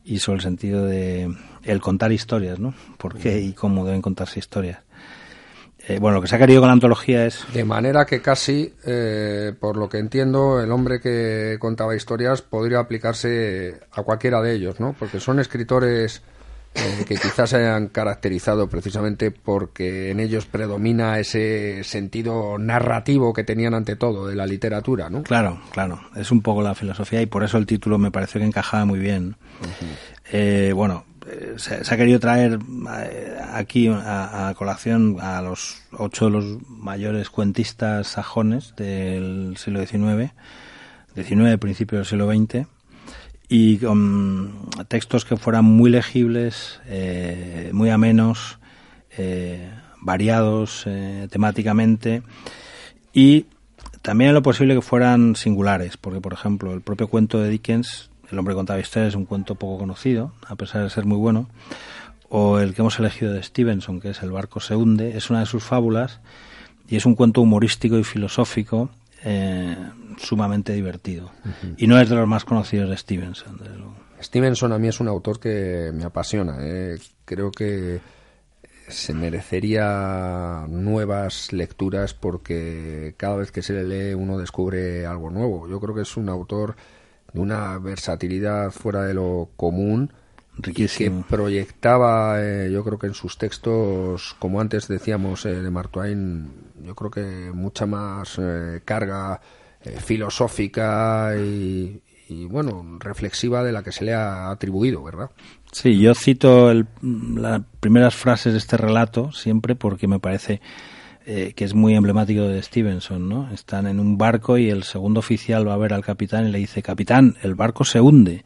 y sobre el sentido de el contar historias, ¿no? ¿Por qué y cómo deben contarse historias? Eh, bueno, lo que se ha querido con la antología es... De manera que casi, eh, por lo que entiendo, el hombre que contaba historias podría aplicarse a cualquiera de ellos, ¿no? Porque son escritores... Eh, que quizás se hayan caracterizado precisamente porque en ellos predomina ese sentido narrativo que tenían ante todo de la literatura, ¿no? Claro, claro. Es un poco la filosofía y por eso el título me pareció que encajaba muy bien. Uh-huh. eh, bueno, eh, se, se ha querido traer aquí a, a colación a los ocho de los mayores cuentistas sajones del siglo diecinueve, diecinueve, principio del siglo veinte, y con textos que fueran muy legibles, eh, muy amenos, eh, variados eh, temáticamente, y también en lo posible que fueran singulares, porque, por ejemplo, el propio cuento de Dickens, El hombre que contaba historias, es un cuento poco conocido, a pesar de ser muy bueno, o el que hemos elegido de Stevenson, que es El barco se hunde, es una de sus fábulas, y es un cuento humorístico y filosófico, Eh, sumamente divertido. Uh-huh. Y no es de los más conocidos de Stevenson, desde luego. Stevenson a mí es un autor que me apasiona, ¿eh? Creo que se merecería nuevas lecturas porque cada vez que se le lee uno descubre algo nuevo. Yo creo que es un autor de una versatilidad fuera de lo común, riquísimo, que proyectaba, eh, yo creo que en sus textos, como antes decíamos, eh, de Mark Twain, yo creo que mucha más eh, carga eh, filosófica y, y, bueno, reflexiva de la que se le ha atribuido, ¿verdad? Sí, yo cito el, las primeras frases de este relato siempre porque me parece eh, que es muy emblemático de Stevenson, ¿no? Están en un barco y el segundo oficial va a ver al capitán y le dice: «Capitán, el barco se hunde».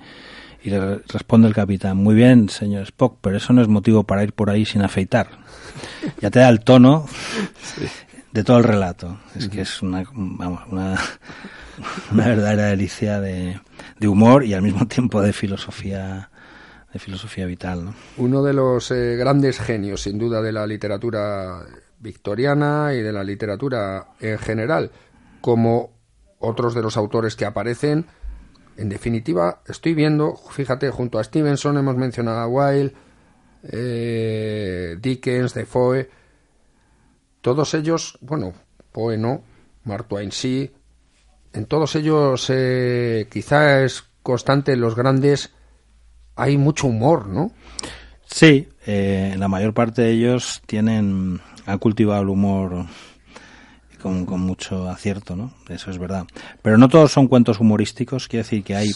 Y le responde el capitán: «Muy bien, señor Spock, pero eso no es motivo para ir por ahí sin afeitar». Ya te da el tono de todo el relato. Es que es una, vamos, una, una verdadera delicia de, de humor y al mismo tiempo de filosofía, de filosofía vital, ¿no? Uno de los eh, grandes genios, sin duda, de la literatura victoriana y de la literatura en general, como otros de los autores que aparecen. En definitiva, estoy viendo, fíjate, junto a Stevenson hemos mencionado a Wilde, eh, Dickens, Defoe, todos ellos, bueno, Poe no, Mark Twain sí, en todos ellos eh, quizá es constante en los grandes, hay mucho humor, ¿no? Sí, eh, la mayor parte de ellos tienen, han cultivado el humor... Con, con mucho acierto, ¿no? Eso es verdad. Pero no todos son cuentos humorísticos, quiero decir que hay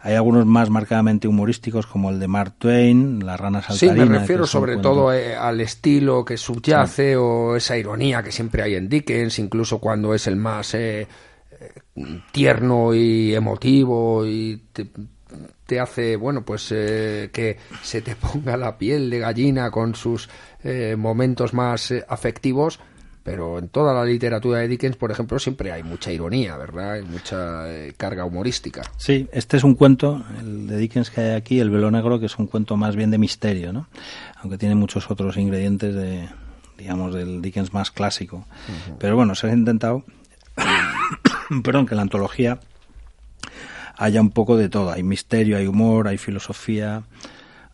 hay algunos más marcadamente humorísticos, como el de Mark Twain, La rana saltarina. Sí, me refiero sobre cuentos... todo eh, al estilo que subyace, sí, o esa ironía que siempre hay en Dickens, incluso cuando es el más eh, tierno y emotivo y te, te hace, bueno, pues eh, que se te ponga la piel de gallina con sus eh, momentos más eh, afectivos. Pero en toda la literatura de Dickens, por ejemplo, siempre hay mucha ironía, ¿verdad? Hay mucha eh, carga humorística. Sí, este es un cuento, el de Dickens que hay aquí, El velo negro, que es un cuento más bien de misterio, ¿no? Aunque tiene muchos otros ingredientes de, digamos, del Dickens más clásico. Uh-huh. Pero bueno, se ha intentado, perdón, que en la antología haya un poco de todo. Hay misterio, hay humor, hay filosofía,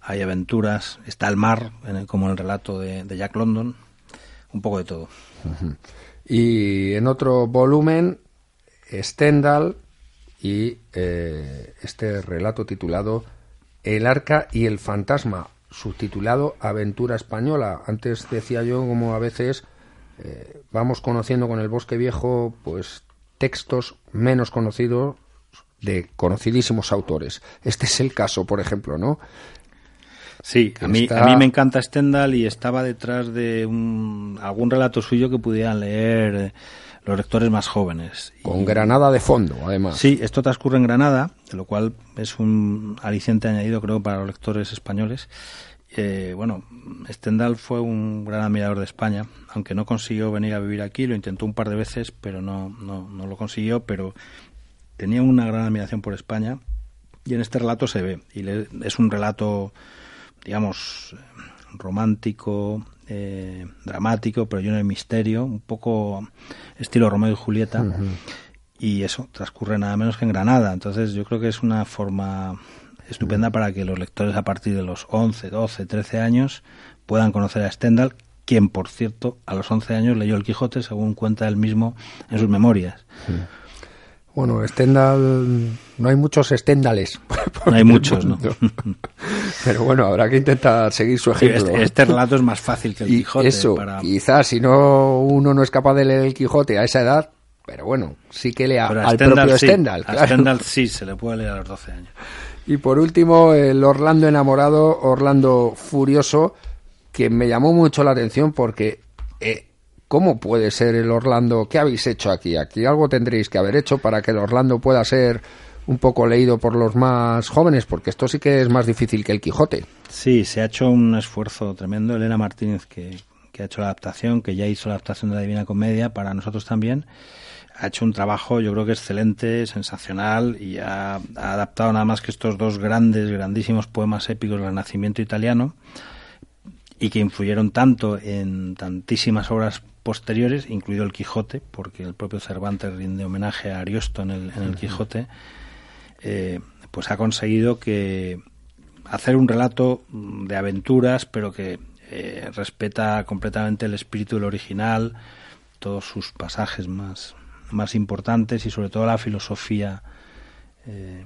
hay aventuras. Está el mar, en el, como en el relato de, de Jack London. Un poco de todo. Uh-huh. Y en otro volumen, Stendhal y eh, este relato titulado El arca y el fantasma, subtitulado Aventura española. Antes decía yo como a veces eh, vamos conociendo con El bosque viejo pues textos menos conocidos de conocidísimos autores. Este es el caso, por ejemplo, ¿no? Sí, a mí, está... a mí me encanta Stendhal y estaba detrás de un, algún relato suyo que pudieran leer los lectores más jóvenes. Con y, Granada de fondo, además. Sí, esto transcurre en Granada, de lo cual es un aliciente añadido, creo, para los lectores españoles. Eh, bueno, Stendhal fue un gran admirador de España, aunque no consiguió venir a vivir aquí, lo intentó un par de veces, pero no, no, no lo consiguió, pero tenía una gran admiración por España y en este relato se ve. Y le, es un relato, digamos, romántico, eh, dramático, pero lleno de misterio, un poco estilo Romeo y Julieta, uh-huh. Y eso transcurre nada menos que en Granada. Entonces yo creo que es una forma estupenda para que los lectores a partir de los once, doce, trece años puedan conocer a Stendhal, quien, por cierto, a los once años leyó El Quijote, según cuenta él mismo en sus memorias. Sí. Bueno, Stendhal... no hay muchos Stendhales. No hay muchos, ¿no? Pero bueno, habrá que intentar seguir su ejemplo. Este, este relato es más fácil que El Quijote. Y eso, para... quizás si no uno no es capaz de leer El Quijote a esa edad, pero bueno, sí que lea al Stendhal, propio sí. Stendhal. Claro. A Stendhal sí, se le puede leer a los doce años. Y por último, el Orlando enamorado, Orlando furioso, que me llamó mucho la atención porque, eh, ¿cómo puede ser el Orlando? ¿Qué habéis hecho aquí? Aquí algo tendréis que haber hecho para que el Orlando pueda ser un poco leído por los más jóvenes, porque esto sí que es más difícil que El Quijote. Sí, se ha hecho un esfuerzo tremendo. Elena Martínez, que, que ha hecho la adaptación, que ya hizo la adaptación de la Divina Comedia para nosotros también, ha hecho un trabajo, yo creo que excelente, sensacional, y ha, ha adaptado nada más que estos dos grandes, grandísimos poemas épicos del Renacimiento italiano y que influyeron tanto en tantísimas obras posteriores, incluido El Quijote, porque el propio Cervantes rinde homenaje a Ariosto en el, en el Quijote, eh, pues ha conseguido que hacer un relato de aventuras, pero que eh, respeta completamente el espíritu del original, todos sus pasajes más... más importantes y sobre todo la filosofía eh,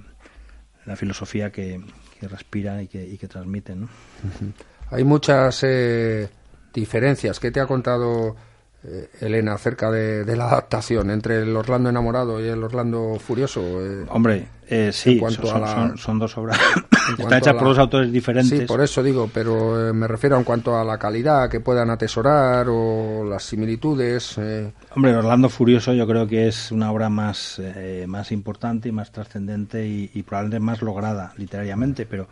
la filosofía que, que respira y que, y que transmite, ¿no? Uh-huh. Hay muchas eh, diferencias. ¿Qué te ha contado eh, Elena acerca de, de la adaptación entre el Orlando enamorado y el Orlando furioso? Eh, Hombre, eh, sí, son, la... son, son dos obras. Está hecha la... por dos autores diferentes. Sí, por eso digo, pero eh, me refiero en cuanto a la calidad que puedan atesorar o las similitudes. Eh. Hombre, Orlando furioso yo creo que es una obra más, eh, más importante y más trascendente y, y probablemente más lograda literariamente, pero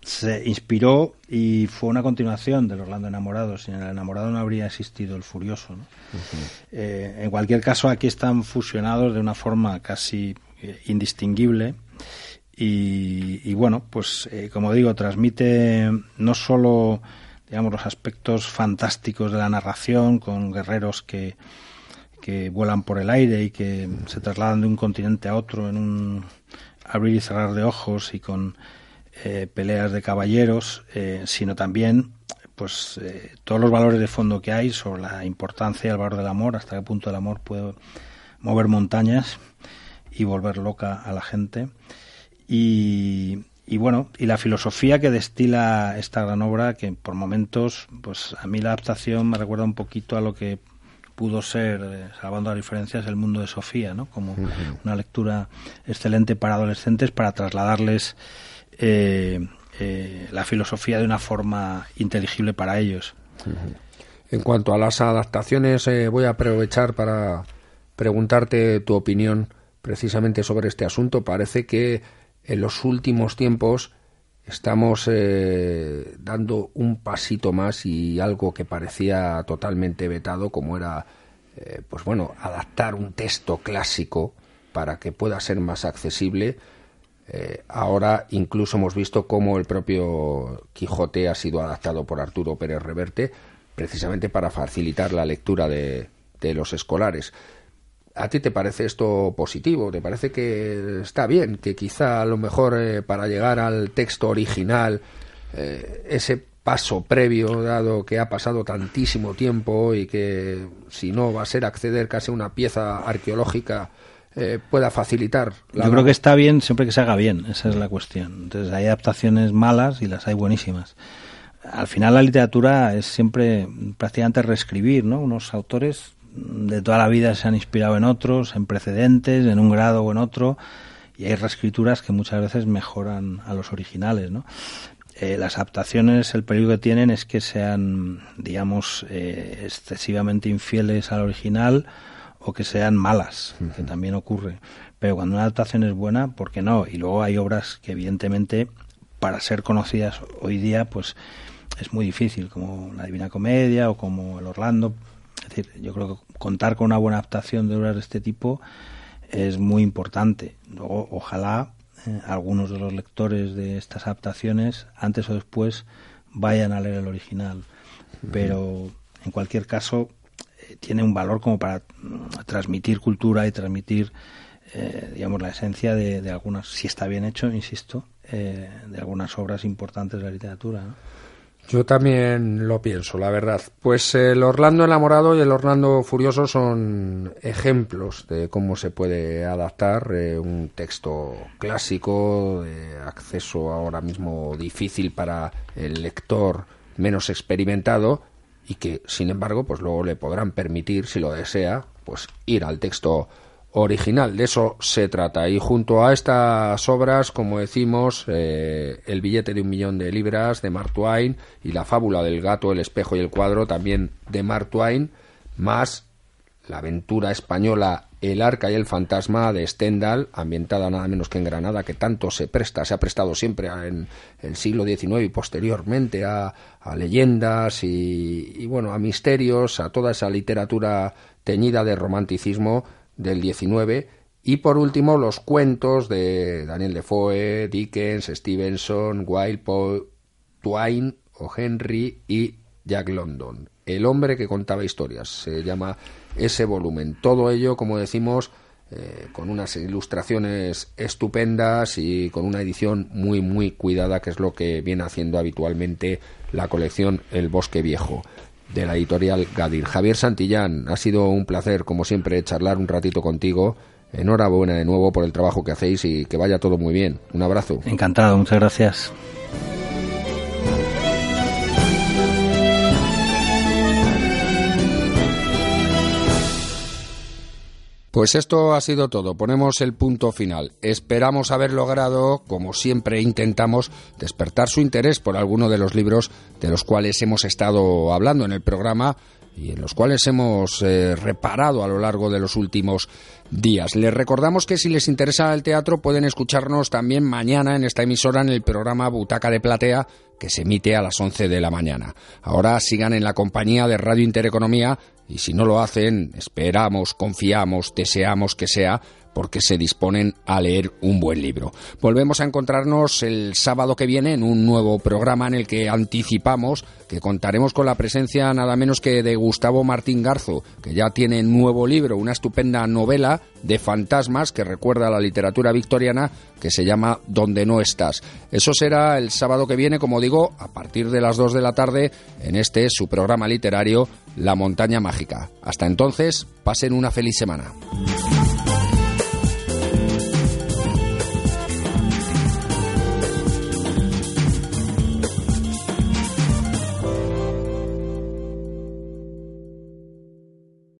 se inspiró y fue una continuación del Orlando enamorado. Sin el enamorado no habría existido el furioso, ¿no? Uh-huh. Eh, en cualquier caso, aquí están fusionados de una forma casi eh, indistinguible. Y, y bueno, pues eh, como digo, transmite no solo, digamos, los aspectos fantásticos de la narración con guerreros que, que vuelan por el aire y que se trasladan de un continente a otro en un abrir y cerrar de ojos y con eh, peleas de caballeros, eh, sino también pues eh, todos los valores de fondo que hay sobre la importancia y el valor del amor, hasta qué punto el amor puede mover montañas y volver loca a la gente. Y, y bueno, y la filosofía que destila esta gran obra, que por momentos, pues a mí la adaptación me recuerda un poquito a lo que pudo ser, salvando las diferencias, El mundo de Sofía, ¿no? Como uh-huh. una lectura excelente para adolescentes, para trasladarles eh, eh, la filosofía de una forma inteligible para ellos. Uh-huh. En cuanto a las adaptaciones, eh, voy a aprovechar para preguntarte tu opinión precisamente sobre este asunto. Parece que en los últimos tiempos estamos eh, dando un pasito más y algo que parecía totalmente vetado, como era, eh, pues bueno, adaptar un texto clásico para que pueda ser más accesible. Eh, ahora incluso hemos visto cómo el propio Quijote ha sido adaptado por Arturo Pérez Reverte, precisamente para facilitar la lectura de, de los escolares. ¿A ti te parece esto positivo? ¿Te parece que está bien? Que quizá a lo mejor eh, para llegar al texto original, eh, ese paso previo, dado que ha pasado tantísimo tiempo y que si no va a ser acceder casi a una pieza arqueológica, eh, pueda facilitar la... Yo creo que está bien siempre que se haga bien, esa es la cuestión. Entonces hay adaptaciones malas y las hay buenísimas. Al final la literatura es siempre prácticamente reescribir, ¿no? Unos autores de toda la vida se han inspirado en otros, en precedentes, en un grado o en otro, y hay reescrituras que muchas veces mejoran a los originales, ¿no? Eh, las adaptaciones, el peligro que tienen es que sean, digamos, eh, excesivamente infieles al original o que sean malas, uh-huh. que también ocurre. Pero cuando una adaptación es buena, ¿por qué no? Y luego hay obras que, evidentemente, para ser conocidas hoy día, pues es muy difícil, como La Divina Comedia o como El Orlando. Es decir, yo creo que contar con una buena adaptación de obras de este tipo es muy importante. Luego, ojalá eh, algunos de los lectores de estas adaptaciones, antes o después, vayan a leer el original. Pero, en cualquier caso, eh, tiene un valor como para transmitir cultura y transmitir, eh, digamos, la esencia de, de algunas, si está bien hecho, insisto, eh, de algunas obras importantes de la literatura, ¿no? Yo también lo pienso, la verdad. Pues el Orlando enamorado y el Orlando furioso son ejemplos de cómo se puede adaptar eh, un texto clásico de acceso ahora mismo difícil para el lector menos experimentado y que, sin embargo, pues luego le podrán permitir, si lo desea, pues ir al texto original. De eso se trata. Y junto a estas obras, como decimos, eh, El billete de un millón de libras de Mark Twain y La fábula del gato, el espejo y el cuadro también de Mark Twain, más la aventura española El arca y el fantasma de Stendhal, ambientada nada menos que en Granada, que tanto se presta, se ha prestado siempre a, en el siglo diecinueve y posteriormente a, a leyendas y, y bueno, a misterios, a toda esa literatura teñida de romanticismo del diecinueve, y por último los cuentos de Daniel Defoe, Dickens, Stevenson, Wilde, Poe, Twain o Henry y Jack London. El hombre que contaba historias se llama ese volumen. Todo ello, como decimos, eh, con unas ilustraciones estupendas y con una edición muy muy cuidada, que es lo que viene haciendo habitualmente la colección El Bosque Viejo de la editorial Gadir. Javier Santillán, ha sido un placer, como siempre, charlar un ratito contigo. Enhorabuena de nuevo por el trabajo que hacéis y que vaya todo muy bien. Un abrazo. Encantado, muchas gracias. Pues esto ha sido todo, ponemos el punto final. Esperamos haber logrado, como siempre intentamos, despertar su interés por alguno de los libros de los cuales hemos estado hablando en el programa y en los cuales hemos eh, reparado a lo largo de los últimos días. Les recordamos que si les interesa el teatro pueden escucharnos también mañana en esta emisora en el programa Butaca de Platea, que se emite a las once de la mañana. Ahora sigan en la compañía de Radio Intereconomía. Y si no lo hacen, esperamos, confiamos, deseamos que sea, porque se disponen a leer un buen libro. Volvemos a encontrarnos el sábado que viene en un nuevo programa en el que anticipamos que contaremos con la presencia nada menos que de Gustavo Martín Garzo, que ya tiene nuevo libro, una estupenda novela de fantasmas que recuerda a la literatura victoriana, que se llama Donde no estás. Eso será el sábado que viene, como digo, a partir de las dos de la tarde, en este su programa literario La Montaña Mágica. Hasta entonces, pasen una feliz semana.